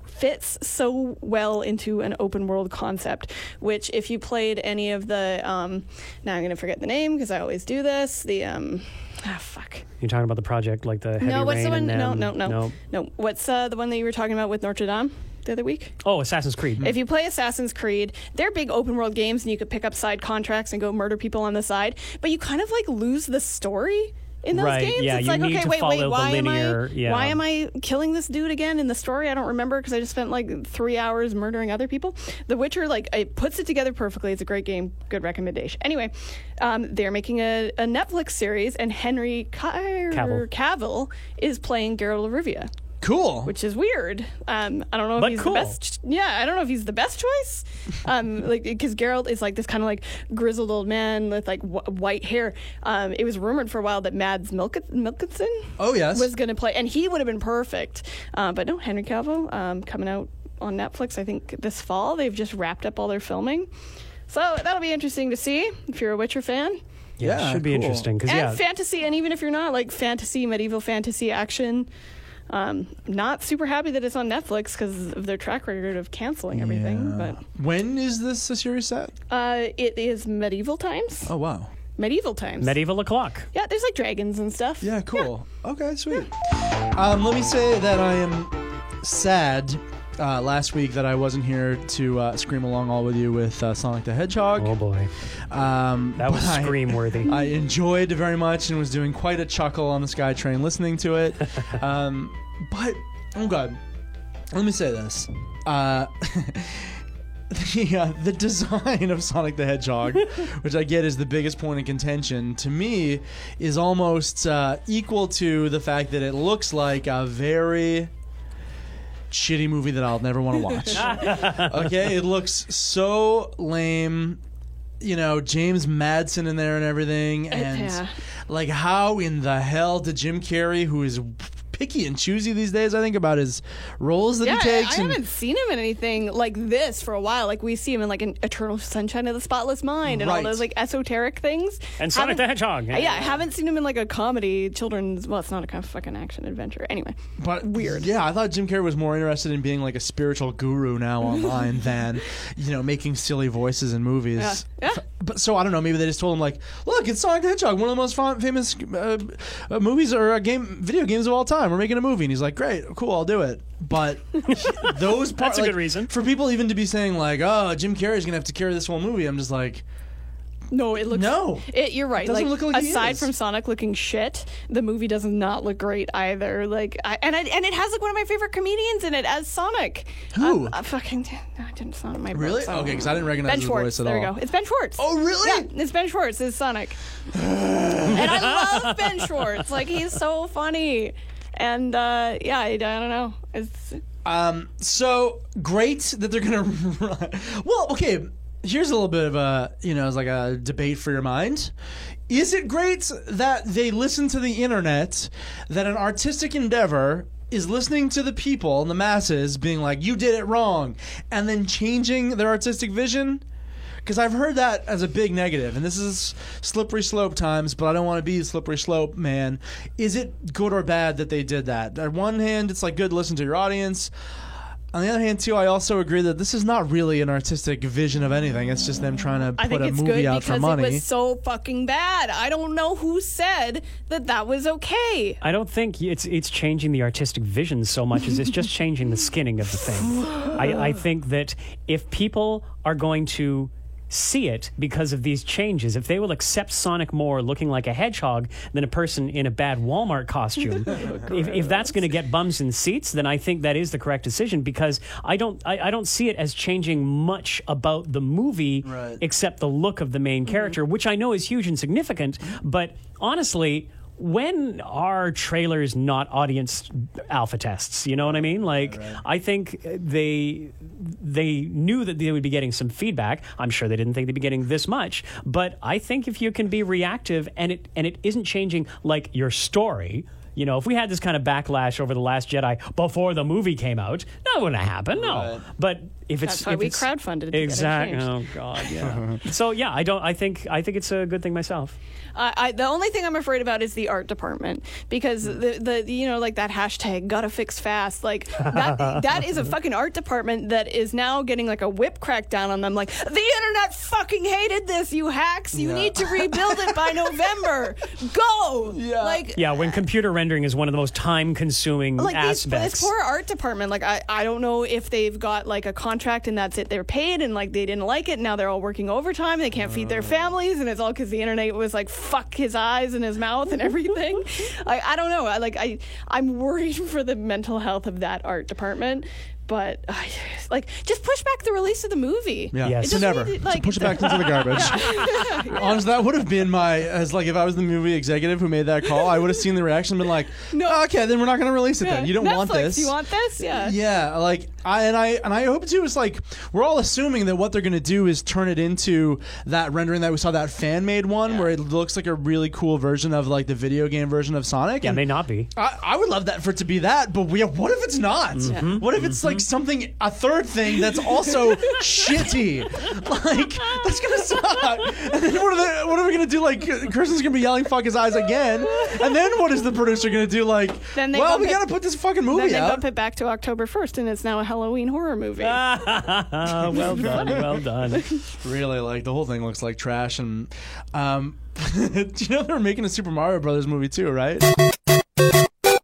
fits so well into an open world concept, which if you played any of the um now I'm gonna forget the name because I always do this, the um ah oh, fuck you're talking about the project like the Heavy no what's Rain the one no no no no no what's uh the one that you were talking about with Notre Dame the other week? Oh, Assassin's Creed. If you play Assassin's Creed, they're big open world games and you could pick up side contracts and go murder people on the side, but you kind of like lose the story in those right. games. Yeah, it's like, okay, wait, wait, why linear, am I yeah. why am I killing this dude again in the story? I don't remember because I just spent like three hours murdering other people. The Witcher, like, it puts it together perfectly. It's a great game. Good recommendation. Anyway, um, they're making a, a Netflix series, and Henry Ky- Cavill. Cavill is playing Geralt of Rivia. Cool. Which is weird. Um, I don't know if but he's cool. the best. Yeah, I don't know if he's the best choice. Um, like because Geralt is like this kind of like grizzled old man with like wh- white hair. Um, it was rumored for a while that Mads Milk- Mikkelsen. Oh yes. Was going to play, and he would have been perfect. Uh, but no, Henry Cavill um, coming out on Netflix. I think this fall. They've just wrapped up all their filming, so that'll be interesting to see if you're a Witcher fan. Yeah, yeah, it should be cool. Interesting because yeah, fantasy, and even if you're not, like fantasy, medieval fantasy action. Um, not super happy that it's on Netflix because of their track record of canceling everything. Yeah. But when is this a series set? Uh, it is medieval times. Oh wow, medieval times. Medieval o'clock. Yeah, there's like dragons and stuff. Yeah, cool. Yeah. Okay, sweet. Yeah. Um, let me say that I am sad. Uh, last week that I wasn't here to uh, scream along all with you with uh, Sonic the Hedgehog. Oh boy, um, that was scream worthy. I enjoyed it very much and was doing quite a chuckle on the SkyTrain listening to it. um, but oh god, let me say this: uh, the uh, the design of Sonic the Hedgehog, which I get is the biggest point of contention to me, is almost uh, equal to the fact that it looks like a very shitty movie that I'll never want to watch. Okay, it looks so lame. You know, James Madsen in there and everything, and yeah. like, how in the hell did Jim Carrey, who is picky and choosy these days, I think about his roles that yeah, he takes. I, I haven't seen him in anything like this for a while. Like we see him in like an Eternal Sunshine of the Spotless Mind and right. all those like esoteric things. And Sonic the Hedgehog. Yeah. yeah, I haven't seen him in like a comedy children's. Well, it's not a kind of fucking action adventure. Anyway, but weird. Yeah, I thought Jim Carrey was more interested in being like a spiritual guru now online than you know making silly voices in movies. Yeah. yeah. So, but so I don't know. Maybe they just told him like, look, it's Sonic the Hedgehog, one of the most fam- famous uh, uh, movies or uh, game video games of all time. We're making a movie, and he's like, great, cool, I'll do it. But those parts, that's a like, good reason for people even to be saying like, oh, Jim Carrey's gonna have to carry this whole movie. I'm just like, no, it looks no. It, you're right. It doesn't like, look like aside from Sonic looking shit, the movie does not look great either. Like, I, and I, and it has like one of my favorite comedians in it as Sonic. Who? Um, I fucking no, I didn't sound my really. Book, so okay, because I didn't recognize Ben his Schwartz. Voice at there all. There we go. It's Ben Schwartz. Oh really? Yeah, it's Ben Schwartz. It's Sonic. And I love Ben Schwartz. Like he's so funny. And, uh, yeah, I, I don't know. It's... Um, so, great that they're going to... Well, okay, here's a little bit of a, you know, it's like a debate for your mind. Is it great that they listen to the internet, that an artistic endeavor is listening to the people and the masses being like, you did it wrong, and then changing their artistic vision? Because I've heard that as a big negative, and this is slippery slope times, but I don't want to be a slippery slope man. Is it good or bad that they did that? On one hand, it's like good, listen to your audience. On the other hand, too, I also agree that this is not really an artistic vision of anything. It's just them trying to put a movie out for money. I think it's good because it was so fucking bad. I don't know who said that that was okay. I don't think it's it's changing the artistic vision so much as it's just changing the skinning of the thing. I, I think that if people are going to see it because of these changes, if they will accept Sonic more looking like a hedgehog than a person in a bad Walmart costume, if, if that's going to get bums in seats, then I think that is the correct decision, because I don't I, I don't see it as changing much about the movie right. except the look of the main character, mm-hmm. which I know is huge and significant, but honestly, when are trailers not audience alpha tests? You know what I mean? Like, yeah, right. I think they they knew that they would be getting some feedback. I'm sure they didn't think they'd be getting this much. But I think if you can be reactive and it and it isn't changing, like, your story... You know, if we had this kind of backlash over The Last Jedi before the movie came out, that wouldn't happen, no. Right. But if it's... That's why if we it's, crowdfunded. Exactly. Oh, God, yeah. So, yeah, I don't... I think I think it's a good thing myself. Uh, I, the only thing I'm afraid about is the art department. Because, the, the you know, like that hashtag, gotta fix fast. Like, that that is a fucking art department that is now getting, like, a whip crack down on them. Like, the internet fucking hated this, you hacks. You yeah. need to rebuild it by November. Go! Yeah. Like, yeah, when computer rendering is one of the most time-consuming like aspects. These, this poor art department, like I, I don't know if they've got like a contract and that's it. They're paid and like they didn't like it. Now they're all working overtime. They can't feed their families, and it's all because the internet was like fuck his eyes and his mouth and everything. I, I don't know. I like I I'm worried for the mental health of that art department. But uh, like, just push back the release of the movie. Yeah, yes. so never. To, like, so push it back into the garbage. yeah. Honestly, that would have been my as like if I was the movie executive who made that call, I would have seen the reaction and been like, no, oh, okay, then we're not going to release it. Yeah. Then you don't Netflix, want this. You want this? Yeah. Yeah, like I and I and I hope too. It's like we're all assuming that what they're going to do is turn it into that rendering that we saw, that fan made one yeah. where it looks like a really cool version of like the video game version of Sonic. Yeah, and it may not be. I, I would love that for it to be that, but we, what if it's not? Mm-hmm. What if mm-hmm. it's like. Something, a third thing that's also shitty. Like, that's gonna suck. And then what are, they, what are we gonna do? Like, Kirsten's gonna be yelling fuck his eyes again. And then what is the producer gonna do? Like, then they well, we it, gotta put this fucking movie out. Then they out. bump it back to October first, and it's now a Halloween horror movie. Well done, well done. Really, like, the whole thing looks like trash. And, um, do you know they're making a Super Mario Brothers movie too, right? Yeah,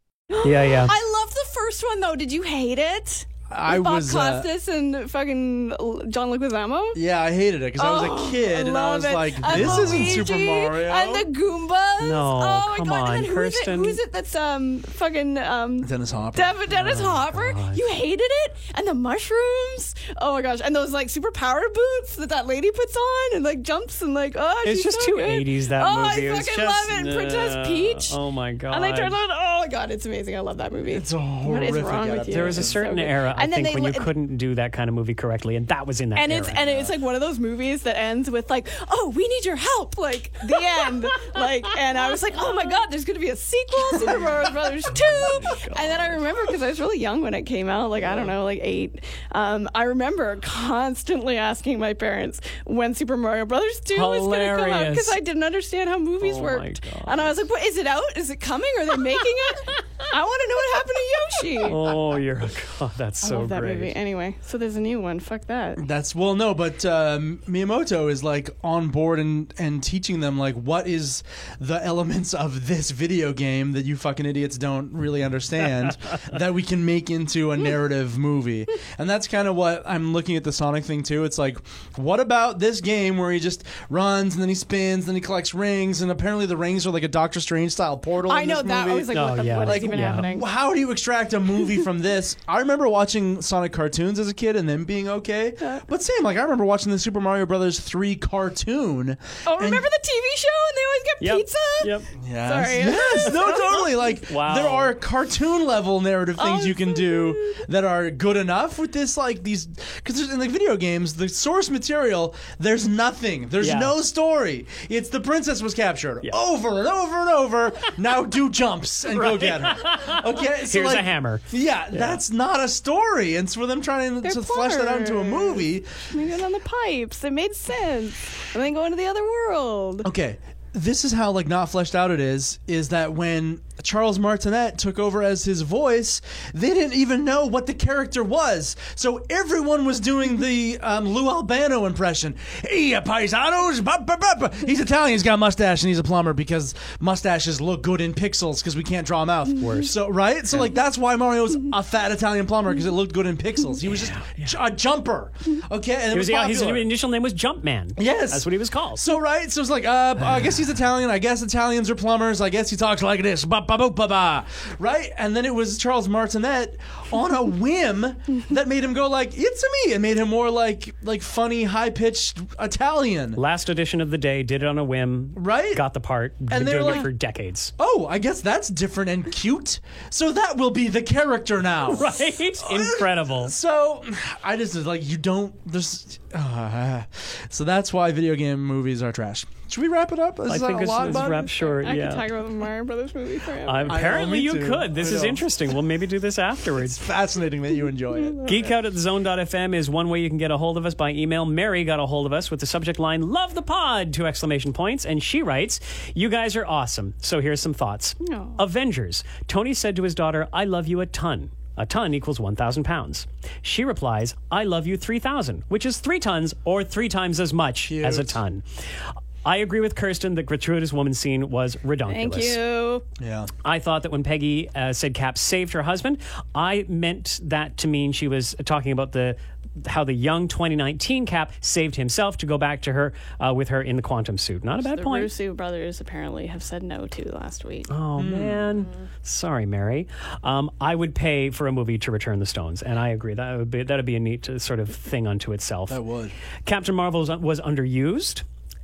yeah. I love the first one, though. Did you hate it? I Bob was Bob Costas uh, and fucking John Leguizamo. Yeah, I hated it because oh, I was a kid and I was it. like, "This and isn't Luigi Super Mario." And the Goombas. No, oh my come God. on, and then Kirsten. Who's it, who's it that's um fucking um Dennis Hopper? De- Dennis oh, Hopper. God. You hated it, and the mushrooms. Oh my gosh, and those like super power boots that that lady puts on and like jumps and like oh. It's just so too eighties that oh, movie. Oh, I fucking just, love it. And Princess uh, Peach. Oh my God. And I turned on. Oh my God, it's amazing. I love that movie. It's a horrific. What is wrong with you? There was a certain era. I and think then they, when you couldn't do that kind of movie correctly, and that was in that and era. It's, and it's like one of those movies that ends with like, oh, we need your help, like the end. Like, and I was like, oh my God, there's going to be a sequel, Super Mario Brothers two. Oh, and then I remember, because I was really young when it came out, like, I don't know, like eight. Um, I remember constantly asking my parents when Super Mario Brothers two Hilarious. was going to come out, because I didn't understand how movies oh worked. And I was like, what, is it out? Is it coming? Are they making it? I want to know what happened to Yoshi. Oh, you're a God, that's so I love that great. movie. Anyway, so there's a new one. Fuck that. That's well, no, but uh, Miyamoto is like on board and, and teaching them like what is the elements of this video game that you fucking idiots don't really understand that we can make into a narrative movie. And that's kind of what I'm looking at the Sonic thing too. It's like, what about this game where he just runs and then he spins, then he collects rings, and apparently the rings are like a Doctor Strange style portal. I in know this that. Movie. I was like, oh, what the yeah. fuck like, is even yeah. happening? How do you extract a movie from this? I remember watching. Watching Sonic cartoons as a kid and them being okay, but same like I remember watching the Super Mario Brothers three cartoon. Oh, remember the T V show and they always get yep, pizza. Yep. Yes. Sorry. Yes. No. Totally. Like wow. There are cartoon level narrative things oh, you can do that are good enough with this like these because in like video games the source material there's nothing. There's yeah. no story. It's the princess was captured yeah. over and over and over. Now do jumps and right. go get her. Okay. So, here's like, a hammer. Yeah, yeah. That's not a story. Story. And it's for them trying They're to flesh that out into a movie. They went on the pipes. It made sense. And then go into the other world. Okay. This is how like not fleshed out it is, is that when Charles Martinet took over as his voice, they didn't even know what the character was. So everyone was doing the um, Lou Albano impression. Hey, paisanos, ba, ba, ba. He's Italian, he's got a mustache, and he's a plumber because mustaches look good in pixels because we can't draw a mouth. Worse. So, right? So, yeah. like, that's why Mario's a fat Italian plumber because it looked good in pixels. He was just yeah, yeah. a jumper. Okay? And it was, was his initial name was Jumpman. Yes. That's what he was called. So, right? So, it's like, uh, I guess he's Italian. I guess Italians are plumbers. I guess he talks like this. Ba, ba-ba-ba-ba-ba-ba, right? And then it was Charles Martinet on a whim that made him go like, it's-a me, and made him more like like funny, high-pitched Italian. Last audition of the day, did it on a whim, right? Got the part, and been doing like, it for decades. Oh, I guess that's different and cute. So that will be the character now. Right? Incredible. So I just was like, you don't, there's, uh, so that's why video game movies are trash. Should we wrap it up? Is I think this is wrap short. I yeah. could talk about the Mario Brothers movie forever. Uh, apparently you too. could. This is interesting. We'll maybe do this afterwards. It's fascinating that you enjoy it. Geek out at the zone dot f m is one way you can get a hold of us by email. Mary got a hold of us with the subject line, love the pod, two exclamation points. And she writes, you guys are awesome. So here's some thoughts. No. Avengers. Tony said to his daughter, I love you a ton. A ton equals one thousand pounds. She replies, I love you three thousand, which is three tons or three times as much Cute. as a ton. I agree with Kirsten that gratuitous woman scene was redonkulous. Thank you. Yeah. I thought that when Peggy uh, said Cap saved her husband, I meant that to mean she was talking about the how the young twenty nineteen Cap saved himself to go back to her uh, with her in the quantum suit. Not a bad the point. The Russo brothers apparently have said no to last week. Oh, mm. man. Mm. Sorry, Mary. Um, I would pay for a movie to return the stones, and I agree. That would be, that'd be a neat sort of thing unto itself. That would. Captain Marvel was, was underused.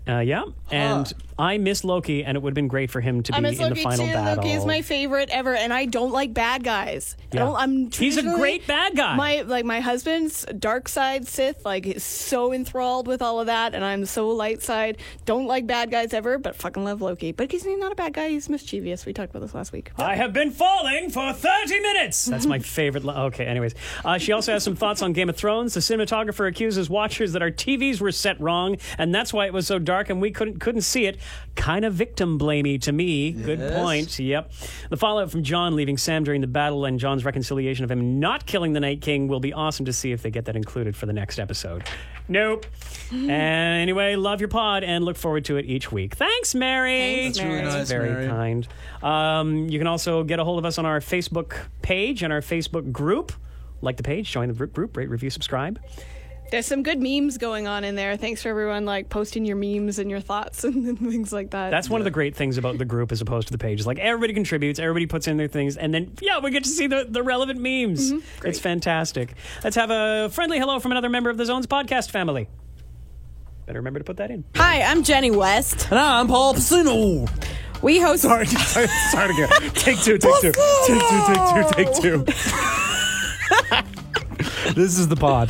Uh, yeah, huh. and I miss Loki, and it would have been great for him to be in Loki the final too. battle. Loki is my favorite ever, and I don't like bad guys. Yeah. I don't, I'm He's a great bad guy. My like my husband's dark side Sith, like is so enthralled with all of that, and I'm so light side. Don't like bad guys ever, but fucking love Loki. But he's not a bad guy. He's mischievous. We talked about this last week. I have been falling for thirty minutes. That's my favorite. Lo- okay, anyways, uh, she also has some thoughts on Game of Thrones. The cinematographer accuses watchers that our T Vs were set wrong, and that's why it was so dark. dark and we couldn't couldn't see it. Kind of victim blamey to me. Yes. Good point. Yep. The fallout from Jon leaving Sam during the battle and Jon's reconciliation of him not killing the Night King will be awesome to see if they get that included for the next episode. Nope. Mm. And anyway, love your pod and look forward to it each week. Thanks, Mary. Thanks, Mary. That's really nice, very Mary. kind. Um, you can also get a hold of us on our Facebook page and our Facebook group. Like the page, join the group, rate, review, subscribe. There's some good memes going on in there. Thanks for everyone like posting your memes and your thoughts and, and things like that. That's one yeah. of the great things about the group as opposed to the page. It's like everybody contributes, everybody puts in their things, and then, yeah, we get to see the, the relevant memes. Mm-hmm. It's fantastic. Let's have a friendly hello from another member of the Zone's podcast family. Better remember to put that in. Hi, I'm Jenny West. And I'm Paul Pacino. We host... Sorry, sorry, sorry again. Take two, take two. Take two, take two, take two. This is the pod.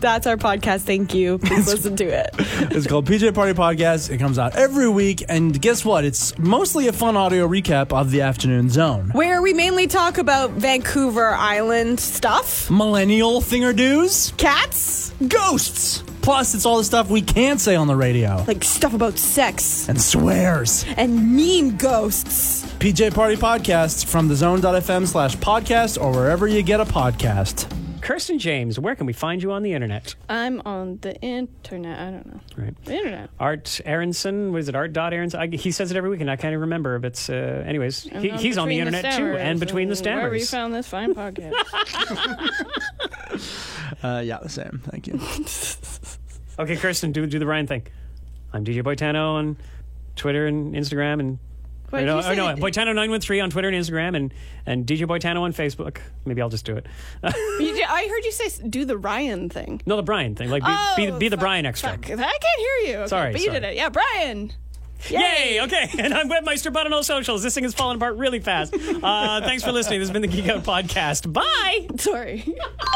That's our podcast. Thank you. Please listen to it. It's called P J Party Podcast. It comes out every week. And guess what? It's mostly a fun audio recap of the Afternoon Zone, where we mainly talk about Vancouver Island stuff, millennial thinger-doos, cats, ghosts. Plus, it's all the stuff we can't say on the radio. Like stuff about sex. And swears. And mean ghosts. P J Party Podcast from thezone.fm slash podcast or wherever you get a podcast. Kirsten James, where can we find you on the internet? I'm on the internet. I don't know. Right. The internet. Art Aronson. What is it? Art dot Aronson. I, he says it every week, and I can't even remember. But uh, anyways, he, he's on the internet, the too, and Between the Stammers. Wherever you found this fine podcast. uh, yeah, the same. Thank you. Okay, Kirsten, do do the Ryan thing. I'm D J Boitano on Twitter and Instagram, and Wait, no, oh, no, Boitano nine one three on Twitter and Instagram, and, and D J Boitano on Facebook. Maybe I'll just do it. you, I heard you say do the Brian thing. No, the Brian thing. Like be, oh, be, be the fuck, Brian extra. Fuck. I can't hear you. Okay, sorry, but you sorry. did it. Yeah, Brian. Yay. Yay. Okay. And I'm Webmeister Bud on all socials. This thing is falling apart really fast. Uh, thanks for listening. This has been the Geek Out Podcast. Bye. Sorry.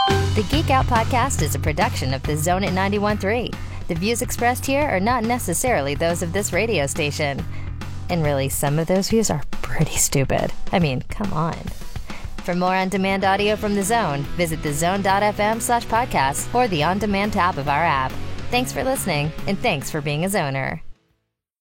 The Geek Out Podcast is a production of The Zone at ninety-one point three. The views expressed here are not necessarily those of this radio station. And really, some of those views are pretty stupid. I mean, come on. For more on-demand audio from The Zone, visit thezone.fm slash podcast or the on-demand tab of our app. Thanks for listening, and thanks for being a Zoner.